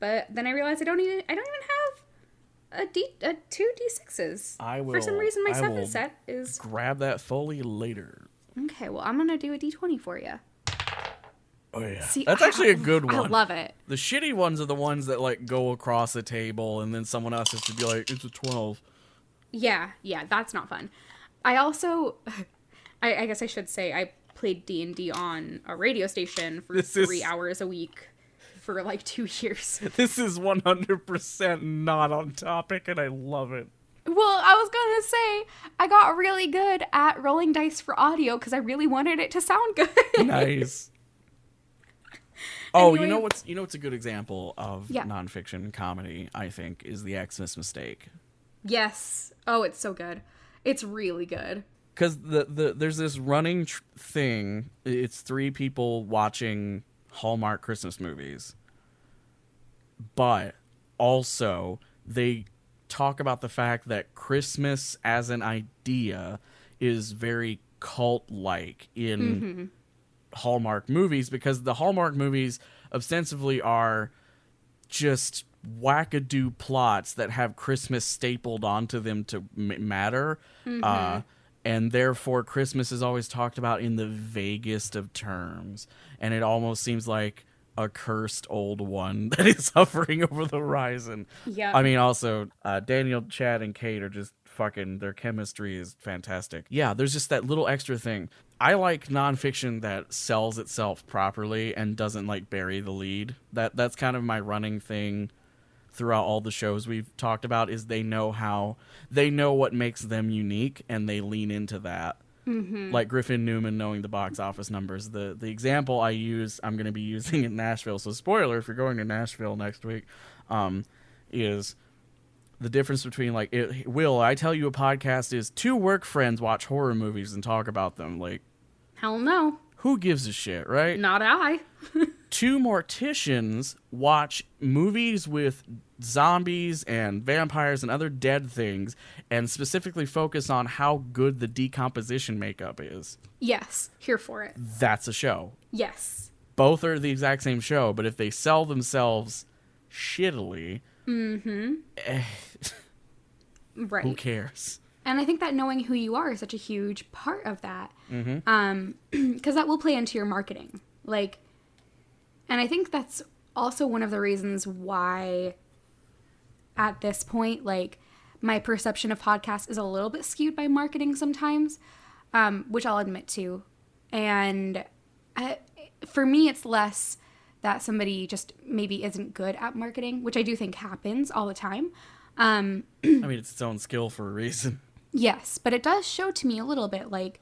but then I realized I don't even I don't even have a d a two d sixes. I will. For some reason, my seven set is. Grab that Foley later. Okay, well I'm gonna do a d twenty for you. Oh yeah, see, that's I, actually a good one. I love it. The shitty ones are the ones that like go across the table and then someone else has to be like, it's a twelve. Yeah, yeah, that's not fun. I also, I, I guess I should say I. played D and D on a radio station for this three is, hours a week for like two years. This is one hundred percent not on topic, and I love it. Well, I was gonna say, I got really good at rolling dice for audio because I really wanted it to sound good. Nice. Oh, anyway, you know what's you know what's a good example of yeah. nonfiction comedy, I think, is The Xmas Mistake. Yes. Oh, it's so good. It's really good. Because the, the there's this running tr- thing. It's three people watching Hallmark Christmas movies. But also, they talk about the fact that Christmas as an idea is very cult-like in mm-hmm. Hallmark movies. Because the Hallmark movies ostensibly are just wackadoo plots that have Christmas stapled onto them to m- matter. Mm-hmm. Uh And therefore, Christmas is always talked about in the vaguest of terms. And it almost seems like a cursed old one that is hovering over the horizon. Yeah. I mean, also, uh, Daniel, Chad, and Kate are just fucking, their chemistry is fantastic. Yeah, there's just that little extra thing. I like nonfiction that sells itself properly and doesn't, like, bury the lead. That That's kind of my running thing throughout all the shows we've talked about, is they know how they know what makes them unique and they lean into that. Mm-hmm. Like Griffin Newman knowing the box office numbers. The the example I use, I'm going to be using in Nashville. So spoiler, if you're going to Nashville next week, um, is the difference between like, it, Will, I tell you a podcast is two work friends watch horror movies and talk about them. Like, hell no. Who gives a shit, right? Not I. two morticians watch movies with zombies and vampires and other dead things, and specifically focus on how good the decomposition makeup is. Yes, here for it. That's a show. Yes. Both are the exact same show, but if they sell themselves shittily, mm-hmm. eh, right. Who cares? And I think that knowing who you are is such a huge part of that, mm-hmm. um, because that will play into your marketing. Like, and I think that's also one of the reasons why, at this point, like, my perception of podcasts is a little bit skewed by marketing sometimes, um, which I'll admit to. And I, for me, it's less that somebody just maybe isn't good at marketing, which I do think happens all the time. Um, I mean, it's its own skill for a reason. Yes, but it does show to me a little bit, like,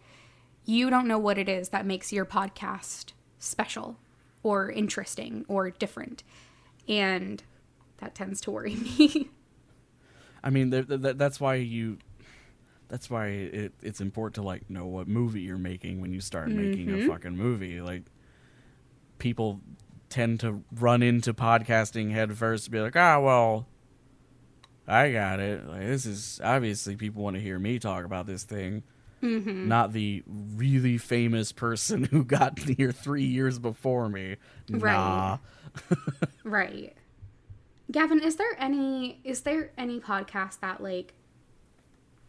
you don't know what it is that makes your podcast special or interesting or different. And that tends to worry me. I mean, th- th- that's why you, that's why it, it's important to, like, know what movie you're making when you start mm-hmm. making a fucking movie. Like, people tend to run into podcasting head first and be like, ah, well, I got it. Like, this is obviously people want to hear me talk about this thing, mm-hmm. not the really famous person who got here three years before me. Nah. Right. Right. Gavin, is there any is there any podcast that, like,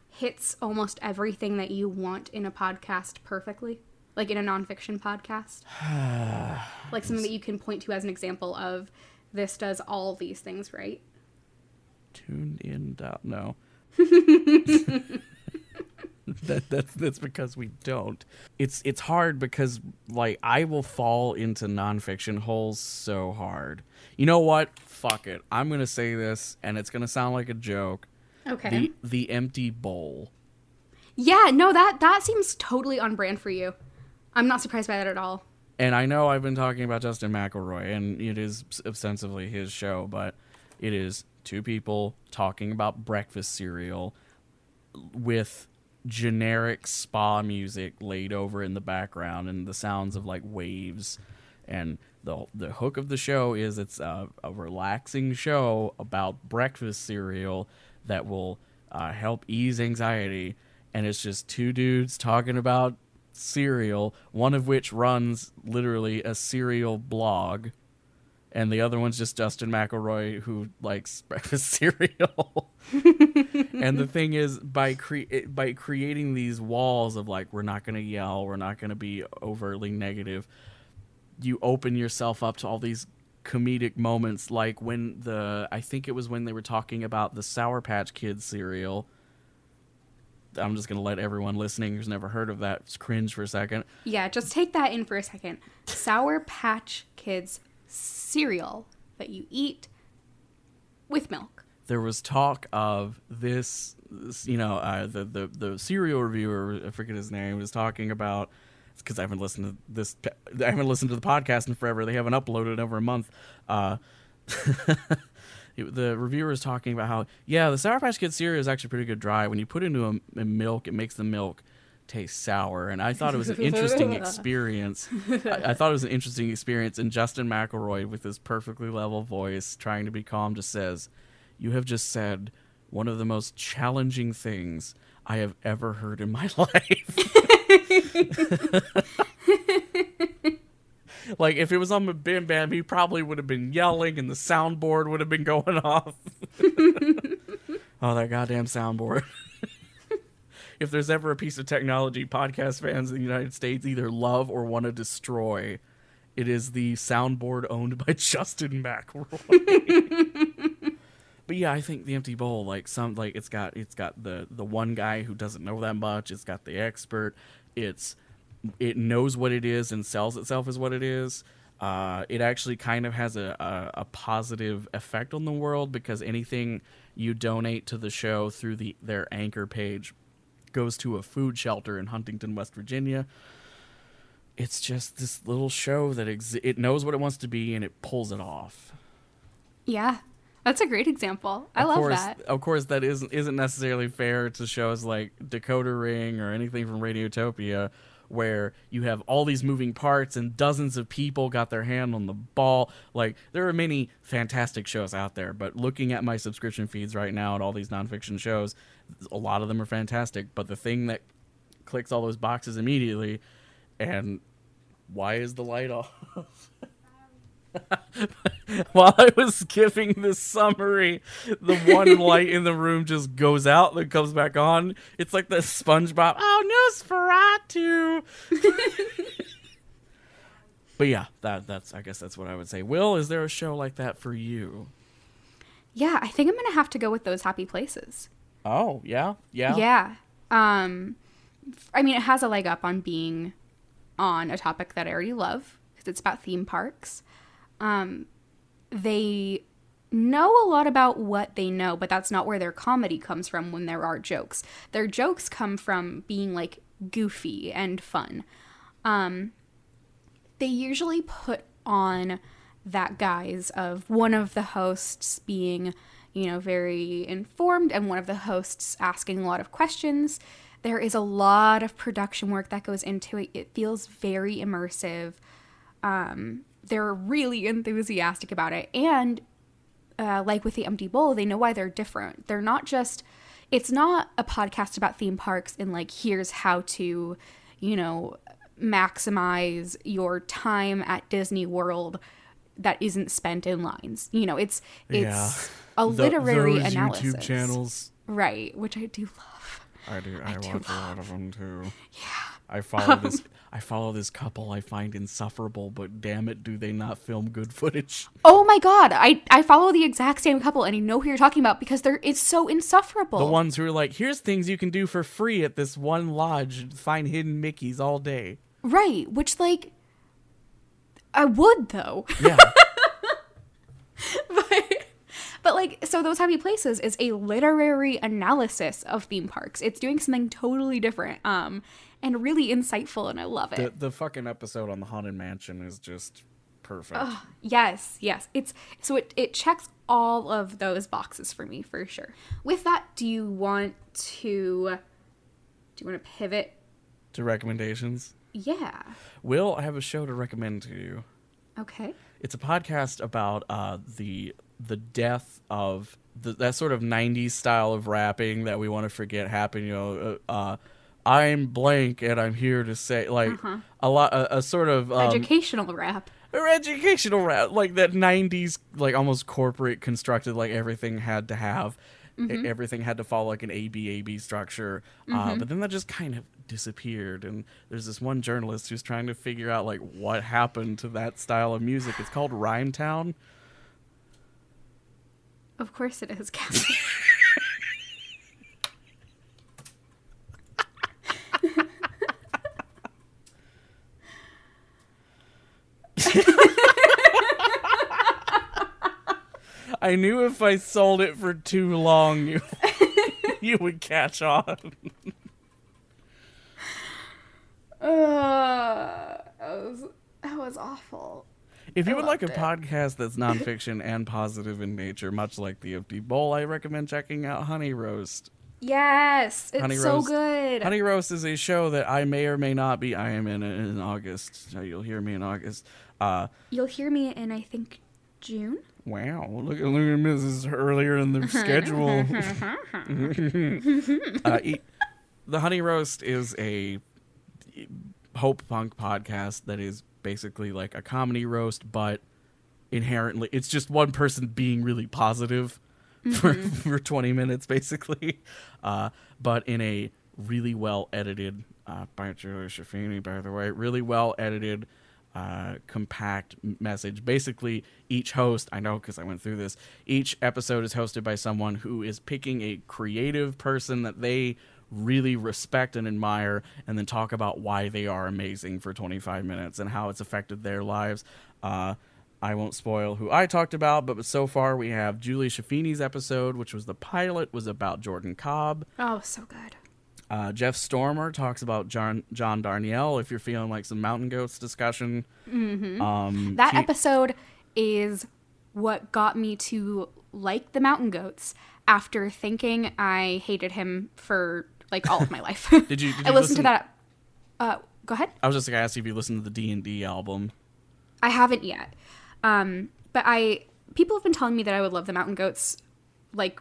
hits almost everything that you want in a podcast perfectly? Like, in a nonfiction podcast? Like, something that you can point to as an example of, this does all these things right? Tuned in dot no. that that's that's because we don't. It's it's hard because, like, I will fall into nonfiction holes so hard. You know what? Fuck it. I'm gonna say this, and it's gonna sound like a joke. Okay. The, the empty bowl. Yeah, no, that that seems totally on brand for you. I'm not surprised by that at all. And I know I've been talking about Justin McElroy, and it is ostensibly his show, but it is two people talking about breakfast cereal with generic spa music laid over in the background and the sounds of, like, waves. And the the hook of the show is it's a, a relaxing show about breakfast cereal that will uh, help ease anxiety. And it's just two dudes talking about cereal, one of which runs literally a cereal blog. And the other one's just Justin McElroy, who likes breakfast cereal. And the thing is, by cre- by creating these walls of, like, we're not going to yell, we're not going to be overtly negative, you open yourself up to all these comedic moments, like when the, I think it was when they were talking about the Sour Patch Kids cereal. I'm just going to let everyone listening who's never heard of that cringe for a second. Yeah, just take that in for a second. Sour Patch Kids cereal that you eat with milk. There was talk of this, this you know, uh, the, the, the cereal reviewer, I forget his name, was talking about, because I haven't listened to this, I haven't listened to the podcast in forever. They haven't uploaded over a month. Uh, the reviewer is talking about how, yeah, the Sour Patch Kids cereal is actually pretty good dry. When you put it into a, a milk, it makes the milk taste sour, and I thought it was an interesting experience. I, I thought it was an interesting experience, and Justin McElroy, with his perfectly level voice, trying to be calm, just says, "You have just said one of the most challenging things I have ever heard in my life." Like, if it was on the Bim Bam, he probably would have been yelling, and the soundboard would have been going off. Oh, that goddamn soundboard. If there's ever a piece of technology podcast fans in the United States either love or want to destroy, it is the soundboard owned by Justin McElroy. But yeah, I think the empty bowl, like some, like it's got it's got the the one guy who doesn't know that much. It's got the expert. It's it knows what it is and sells itself as what it is. Uh, it actually kind of has a, a, a positive effect on the world, because anything you donate to the show through the their anchor page goes to a food shelter in Huntington, West Virginia. It's just this little show that ex- it knows what it wants to be, and it pulls it off. Yeah, that's a great example. I of love course, that. Of course, that isn't isn't necessarily fair to shows like Decoder Ring or anything from Radiotopia, where you have all these moving parts and dozens of people got their hand on the ball. Like, there are many fantastic shows out there, but looking at my subscription feeds right now at all these nonfiction shows, a lot of them are fantastic. But the thing that clicks all those boxes immediately, and why is the light off? While I was giving this summary, the one light in the room just goes out, then comes back on. It's like the SpongeBob. Oh, no, Nosferatu! But yeah, that, that's. I guess that's what I would say. Will, is there a show like that for you? Yeah, I think I'm gonna have to go with Those Happy Places. Oh yeah, yeah, yeah. Um, I mean, it has a leg up on being on a topic that I already love because it's about theme parks. Um, they know a lot about what they know, but that's not where their comedy comes from when there are jokes. Their jokes come from being, like, goofy and fun. Um, they usually put on that guise of one of the hosts being, you know, very informed and one of the hosts asking a lot of questions. There is a lot of production work that goes into it. It feels very immersive. Um... They're really enthusiastic about it. And uh, like with The Empty Bowl, they know why they're different. They're not just, it's not a podcast about theme parks and like, here's how to, you know, maximize your time at Disney World that isn't spent in lines. You know, it's it's yeah. a literary the, analysis. YouTube channels. Right, which I do love. I do. I, I do watch love. a lot of them too. Yeah. I follow um, this I follow this couple I find insufferable, but damn it, do they not film good footage. Oh my god, I, I follow the exact same couple and I know who you're talking about because they're it's so insufferable. The ones who are like, here's things you can do for free at this one lodge, find hidden Mickeys all day. Right, which like I would though. Yeah. but But like, so Those Happy Places is a literary analysis of theme parks. It's doing something totally different um, and really insightful, and I love it. The, the fucking episode on the Haunted Mansion is just perfect. Oh, yes, yes. It's so it, it checks all of those boxes for me, for sure. With that, do you want to, do you want to pivot? To recommendations? Yeah. Will, I have a show to recommend to you. Okay. It's a podcast about uh, the... the death of the, that sort of nineties style of rapping that we want to forget happened, you know, uh, uh, I'm blank and I'm here to say, like, uh-huh. a lot, a, a sort of... Um, educational rap. Or educational rap, like that nineties, like, almost corporate constructed, like, everything had to have, mm-hmm. everything had to follow, like, an A B A B structure, mm-hmm. uh, but then that just kind of disappeared, and there's this one journalist who's trying to figure out, like, what happened to that style of music. It's called Rhymetown. Of course it is, Cassie. I knew if I sold it for too long, you, you would catch on. uh, that was, that was awful. If you I would like a it. podcast that's nonfiction and positive in nature, much like The Empty Bowl, I recommend checking out Honey Roast. Yes, it's Honey so Roast. good. Honey Roast is a show that I may or may not be. I am in it in August. You'll hear me in August. Uh, You'll hear me in, I think, June. Wow, look at look at this earlier in the schedule. uh, it, the Honey Roast is a hope punk podcast that is basically like a comedy roast, but inherently it's just one person being really positive mm-hmm. for, for twenty minutes basically, uh but in a really well edited uh by Julia Schifini, by the way, really well edited uh compact message. Basically each host, I know because I went through this, each episode is hosted by someone who is picking a creative person that they really respect and admire, and then talk about why they are amazing for twenty-five minutes and how it's affected their lives. Uh, I won't spoil who I talked about, but so far we have Julie Schifini's episode, which was the pilot, was about Jordan Cobb. Oh, so good. Uh, Jeff Stormer talks about John, John Darnielle, if you're feeling like some Mountain Goats discussion. Mm-hmm. Um, that he- episode is what got me to like the Mountain Goats after thinking I hated him for like all of my life. Did you? Did you I listened listen? to that. Uh, Go ahead. I was just going to ask you if you listened to the D and D album. I haven't yet. Um, but I people have been telling me that I would love the Mountain Goats, like,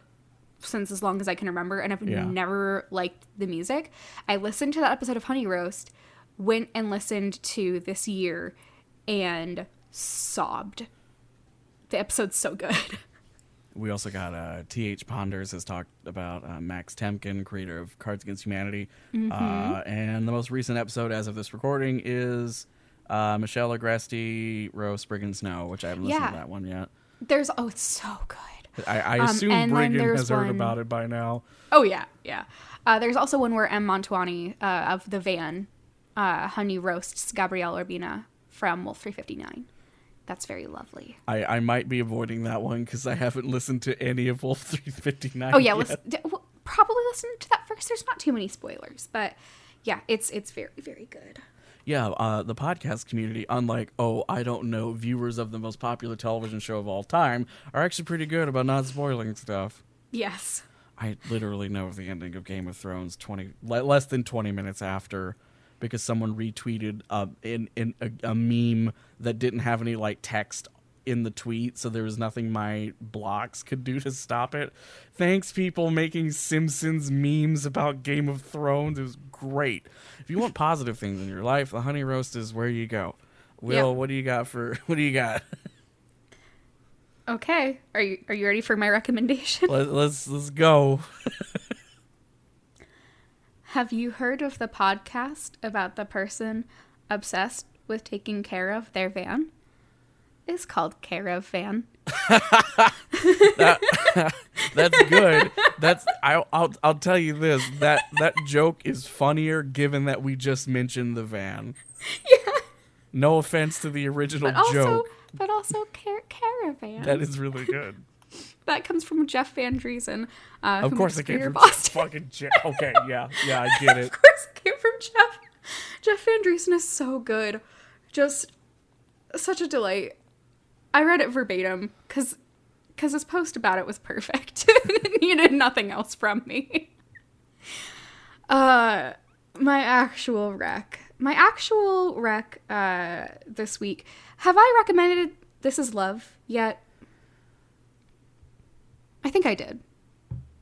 since as long as I can remember, and I've yeah. never liked the music. I listened to that episode of Honey Roast, went and listened to This Year, and sobbed. The episode's so good. We also got uh, T H Ponders has talked about uh, Max Temkin, creator of Cards Against Humanity. Mm-hmm. Uh, and the most recent episode as of this recording is uh, Michelle Agresti, Rose, Sprig and Snow, which I haven't listened yeah. to that one yet. There's Oh, it's so good. I, I assume um, Brigham has one... heard about it by now. Oh, yeah, yeah. Uh, there's also one where M. Montuani uh, of The Van uh, honey roasts Gabrielle Urbina from Wolf three fifty-nine. That's very lovely. I, I might be avoiding that one because I haven't listened to any of Wolf three fifty-nine. Oh yeah, listen, d- well, probably listen to that first. There's not too many spoilers, but yeah, it's it's very very good. Yeah, uh, the podcast community, unlike oh I don't know viewers of the most popular television show of all time, are actually pretty good about not spoiling stuff. Yes, I literally know the ending of Game of Thrones twenty le- less than twenty minutes after. Because someone retweeted uh, in, in a, a meme that didn't have any like text in the tweet, so there was nothing my blocks could do to stop it. Thanks, people making Simpsons memes about Game of Thrones. It was great. If you want positive things in your life, the Honey Roast is where you go. Will, yep. what do you got for? What do you got? Okay, are you are you ready for my recommendation? Let, let's let's go. Have you heard of the podcast about the person obsessed with taking care of their van? It's called Care of Van. that, that's good. That's I, I'll I'll tell you this that that joke is funnier given that we just mentioned the van. Yeah. No offense to the original but also, joke, but also car- Caravan. That is really good. That comes from Jeff Van Driesen. Uh, of course it came from Boston. Fucking Jeff. Okay, yeah. Yeah, I get it. Of course it came from Jeff. Jeff Van Driesen is so good. Just such a delight. I read it verbatim because because his post about it was perfect. It needed nothing else from me. Uh, my actual rec. My actual rec uh, this week. Have I recommended This Is Love yet? I think I did.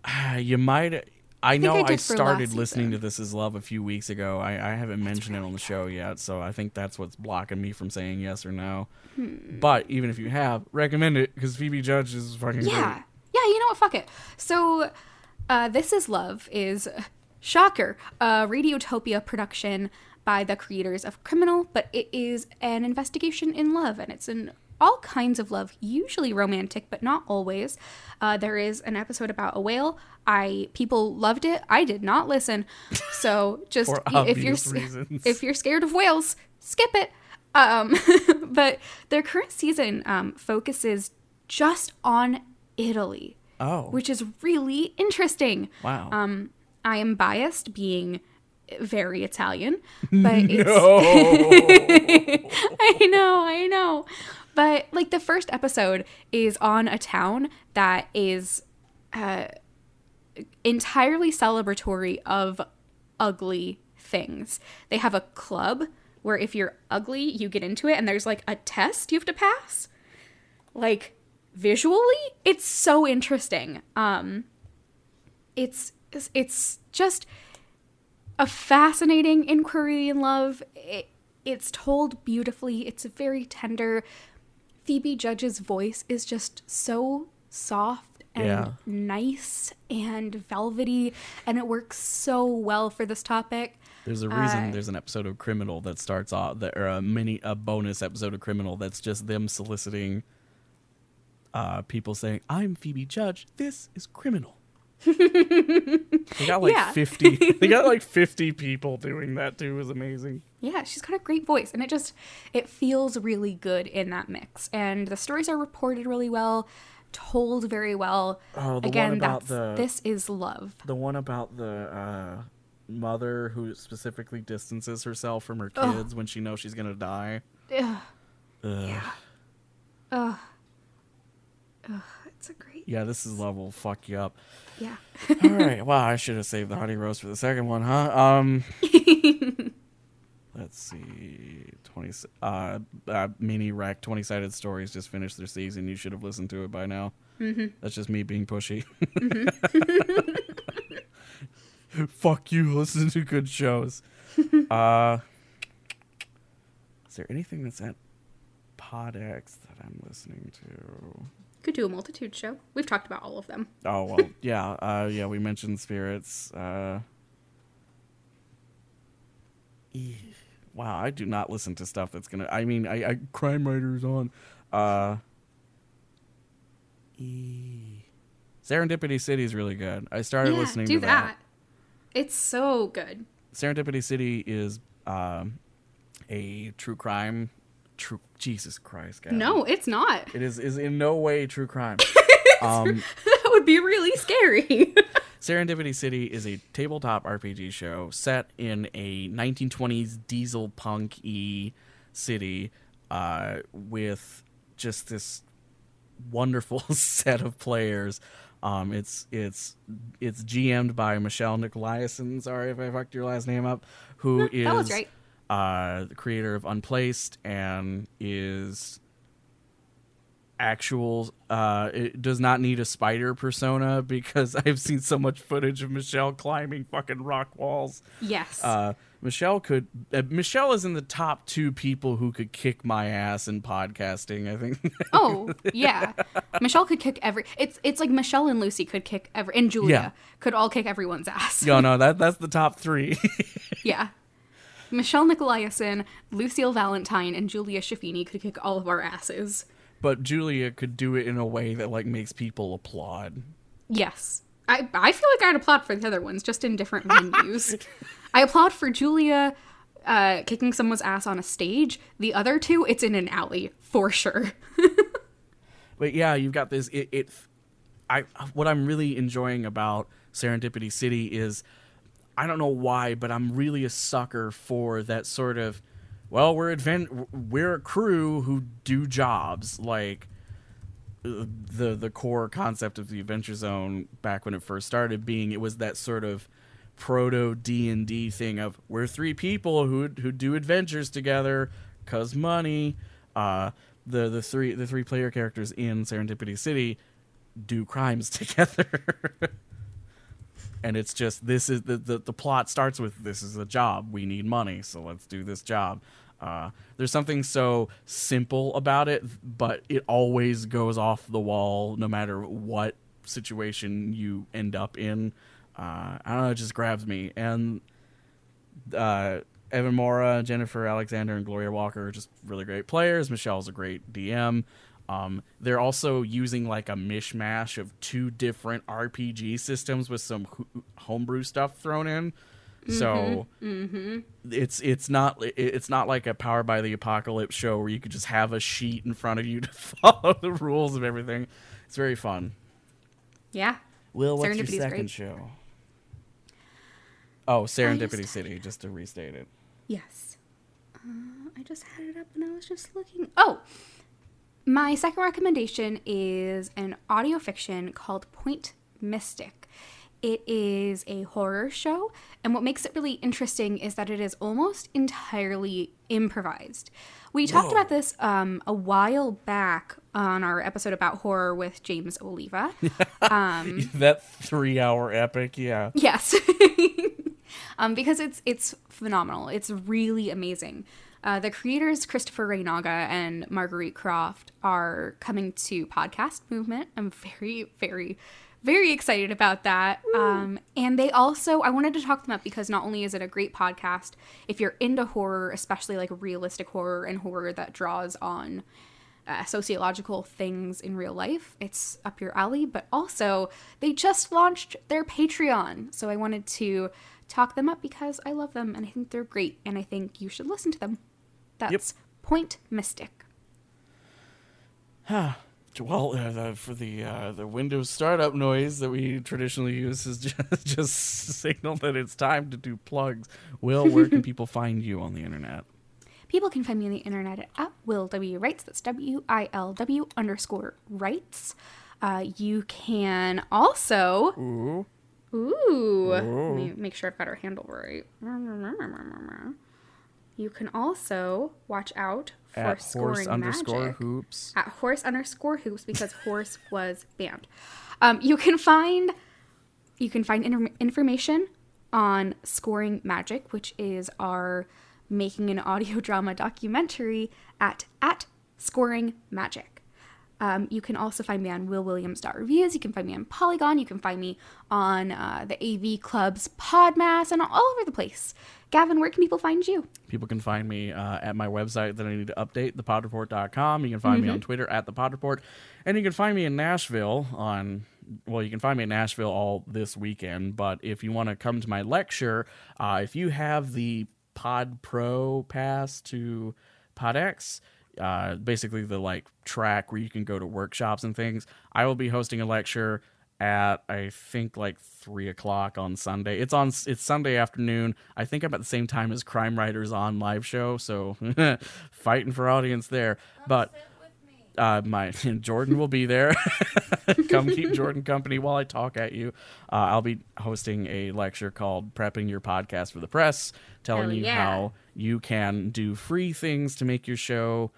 Uh, you might. I, I know I, I started listening to This Is Love a few weeks ago. I, I haven't mentioned it on the show yet, so I think that's what's blocking me from saying yes or no. Hmm. But even if you have, recommend it, because Phoebe Judge is fucking great. Yeah. Yeah, you know what? Fuck it. So, uh, This Is Love is, shocker, a Radiotopia production by the creators of Criminal, but it is an investigation in love, and it's an all kinds of love, usually romantic, but not always. Uh, there is an episode about a whale. I people loved it. I did not listen. So just if you're reasons. if you're scared of whales, skip it. Um, but their current season um, focuses just on Italy. Oh, which is really interesting. Wow. Um, I am biased, being very Italian, but no. it's I know, I know. But, like, the first episode is on a town that is uh, entirely celebratory of ugly things. They have a club where if you're ugly, you get into it, and there's, like, a test you have to pass. Like, visually, it's so interesting. Um, it's it's just a fascinating inquiry in love. It, it's told beautifully. It's very tender. Phoebe Judge's voice is just so soft and yeah. nice and velvety, and it works so well for this topic. There's a reason uh, there's an episode of Criminal that starts off, that, or a mini, a bonus episode of Criminal that's just them soliciting uh, people saying, "I'm Phoebe Judge. This is Criminal." They got like yeah. fifty. They got like fifty people doing that too. It was amazing. Yeah, she's got a great voice, and it just, it feels really good in that mix. And the stories are reported really well, told very well. Oh, the Again, one about that's, the, This Is Love. The one about the uh, mother who specifically distances herself from her kids Ugh. when she knows she's going to die. Ugh. Ugh. Yeah. Ugh. Ugh. It's a great... Yeah, This Is Love will fuck you up. Yeah. All right. Wow, I should have saved the honey roast for the second one, huh? Um... Let's see, twenty uh, uh, Mini Rack twenty-sided stories just finished their season. You should have listened to it by now. Mm-hmm. That's just me being pushy. Mm-hmm. Fuck you, listen to good shows. uh, is there anything that's at PodX that I'm listening to? Could do a multitude show. We've talked about all of them. Oh, well, yeah. Uh, yeah, we mentioned Spirits. Uh, wow, I do not listen to stuff that's going to... I mean, I, I Crime Writers on. Uh, e- Serendipity City is really good. I started yeah, listening to that. that. It's so good. Serendipity City is um, a true crime... True, Jesus Christ, guys. No, it's not. It is is in no way true crime. um, that would be really scary. Serendipity City is a tabletop R P G show set in a nineteen twenties diesel punk-y city uh, with just this wonderful set of players. Um, it's it's it's G M'd by Michelle Nicolaisen. Sorry if I fucked your last name up. Who that is? That was right. Uh, the creator of Unplaced, and is actual, uh, it does not need a spider persona because I've seen so much footage of Michelle climbing fucking rock walls. Yes. Uh, Michelle could, uh, Michelle is in the top two people who could kick my ass in podcasting, I think. Oh, yeah. Michelle could kick every, it's it's like Michelle and Lucy could kick every, and Julia yeah. could all kick everyone's ass. No, no, that that's the top three. Yeah. Michelle Nicolaisen, Lucille Valentine, and Julia Schifini could kick all of our asses. But Julia could do it in a way that, like, makes people applaud. Yes. I I feel like I'd applaud for the other ones, just in different venues. I applaud for Julia uh, kicking someone's ass on a stage. The other two, it's in an alley, for sure. But, yeah, you've got this... It, it. I What I'm really enjoying about Serendipity City is... I don't know why, but I'm really a sucker for that sort of, well, we're advent- we're a crew who do jobs, like the the core concept of the Adventure Zone back when it first started being, it was that sort of proto D and D thing of we're three people who who do adventures together 'cause money. Uh, the the three the three player characters in Serendipity City do crimes together. And it's just, this is the, the the plot starts with, this is a job, we need money, so let's do this job. Uh, there's something so simple about it, but it always goes off the wall, no matter what situation you end up in. Uh, I don't know, it just grabs me. And uh, Evan Mora, Jennifer Alexander, and Gloria Walker are just really great players. Michelle's a great D M. Um, they're also using like a mishmash of two different R P G systems with some ho- homebrew stuff thrown in. Mm-hmm, so mm-hmm. it's it's not it's not like a Powered by the Apocalypse show where you could just have a sheet in front of you to follow the rules of everything. It's very fun. Yeah. Will, what's your second great. show? Oh, Serendipity City, just to restate it. Yes. Uh, I just had it up and I was just looking. Oh. My second recommendation is an audio fiction called Point Mystic. It is a horror show, and what makes it really interesting is that it is almost entirely improvised. We talked Whoa. about this um, a while back on our episode about horror with James Oliva. Um, that three-hour epic, yeah. Yes. um, because it's it's phenomenal. It's really amazing. Uh, the creators, Christopher Reynaga and Marguerite Croft, are coming to Podcast Movement. I'm very, very, very excited about that. Um, and they also, I wanted to talk them up because not only is it a great podcast, if you're into horror, especially like realistic horror and horror that draws on uh, sociological things in real life, it's up your alley. But also, they just launched their Patreon. So I wanted to talk them up because I love them and I think they're great and I think you should listen to them. That's yep. Point Mystic. Huh. Well, uh, the, for the uh, the Windows startup noise that we traditionally use is just, just signal that it's time to do plugs. Will, where can people find you on the internet? People can find me on the internet at, at Will W Writes. That's W I L W underscore Writes. Uh, you can also... Ooh. Ooh. Ooh. Let me make sure I've got her handle right. You can also watch out for at Scoring Magic. At horse underscore hoops. At horse underscore hoops because horse was banned. Um, you can find you can find in- information on Scoring Magic, which is our making an audio drama documentary at at Scoring Magic. Um, you can also find me on will williams dot reviews. You can find me on Polygon. You can find me on uh, the A V Club's Podmas and all over the place. Gavin, where can people find you? People can find me uh, at my website that I need to update, the pod report dot com. You can find mm-hmm. me on Twitter at thepodreport. And you can find me in Nashville on... Well, you can find me in Nashville all this weekend. But if you want to come to my lecture, uh, if you have the Pod Pro pass to PodX... Uh, basically the like track where you can go to workshops and things. I will be hosting a lecture at I think like three o'clock on Sunday. It's on it's Sunday afternoon. I think I'm at the same time as Crime Writers on live show, so fighting for audience there. Come but sit with me. Uh, my Jordan will be there. Come keep Jordan company while I talk at you. Uh, I'll be hosting a lecture called "Prepping Your Podcast for the Press," telling Hell you yeah. how you can do free things to make your show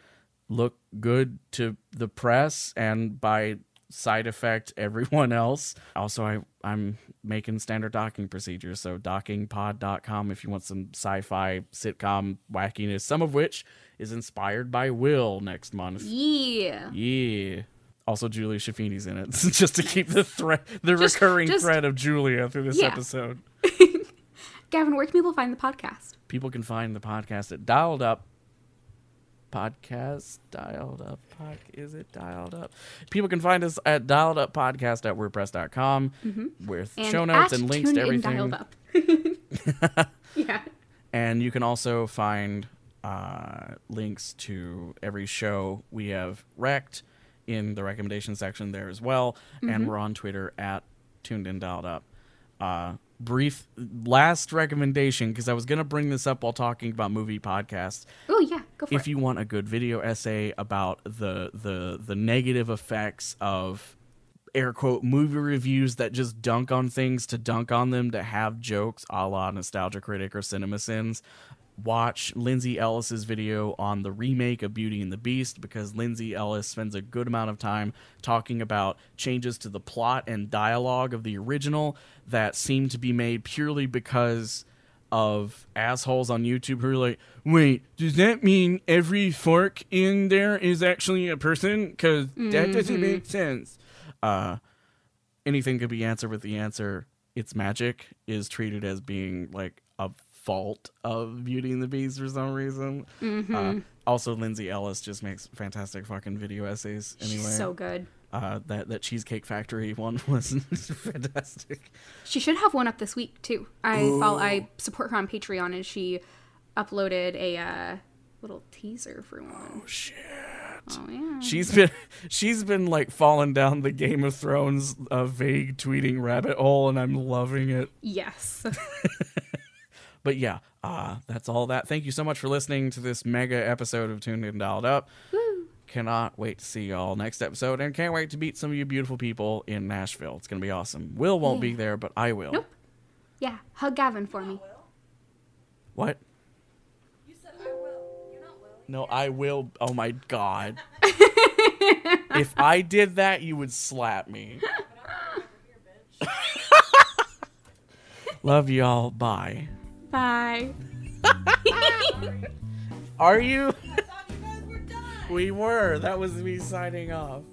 look good to the press and by side effect everyone else. Also, I, I'm making standard docking procedures, so docking pod dot com if you want some sci-fi sitcom wackiness, some of which is inspired by Will next month. Yeah. Yeah. Also, Julia Schifini's in it, just to keep the threat, the just, recurring just, thread of Julia through this yeah. episode. Gavin, where can people find the podcast? People can find the podcast at Dialed Up. Podcast dialed up pod, is it dialed up? People can find us at dialed up podcast at wordpress dot com mm-hmm. with and show notes and links to everything. Dialed up. yeah. And you can also find uh, links to every show we have wrecked in the recommendation section there as well. Mm-hmm. And we're on Twitter at tuned in dialed up. Uh, brief last recommendation, because I was going to bring this up while talking about movie podcasts. Oh, yeah, go for if it. If you want a good video essay about the, the, the negative effects of, air quote, movie reviews that just dunk on things to dunk on them to have jokes a la Nostalgia Critic or CinemaSins, watch Lindsay Ellis's video on the remake of Beauty and the Beast, because Lindsay Ellis spends a good amount of time talking about changes to the plot and dialogue of the original that seem to be made purely because of assholes on YouTube who are like, wait, does that mean every fork in there is actually a person? Because mm-hmm. that doesn't make sense. Uh, anything could be answered with the answer, it's magic, is treated as being like a fault of Beauty and the Beast for some reason. Mm-hmm. Uh, also, Lindsay Ellis just makes fantastic fucking video essays. Anyway, she's so good. Uh, that that Cheesecake Factory one was fantastic. She should have one up this week too. I Ooh. follow, I support her on Patreon, and she uploaded a uh, little teaser for one. Oh shit! Oh yeah. She's been she's been like falling down the Game of Thrones uh, vague tweeting rabbit hole, and I'm loving it. Yes. But yeah, uh, that's all that. Thank you so much for listening to this mega episode of Tuned In Dialed Up. Woo. Cannot wait to see y'all next episode, and can't wait to meet some of you beautiful people in Nashville. It's going to be awesome. Will won't yeah. be there, but I will. Nope. Yeah, hug Gavin for me. What? You said I will. You're not willing. No, I will. Oh, my God. If I did that, you would slap me. Love y'all. Bye. Bye. Are you? I thought you guys were done. We were. That was me signing off.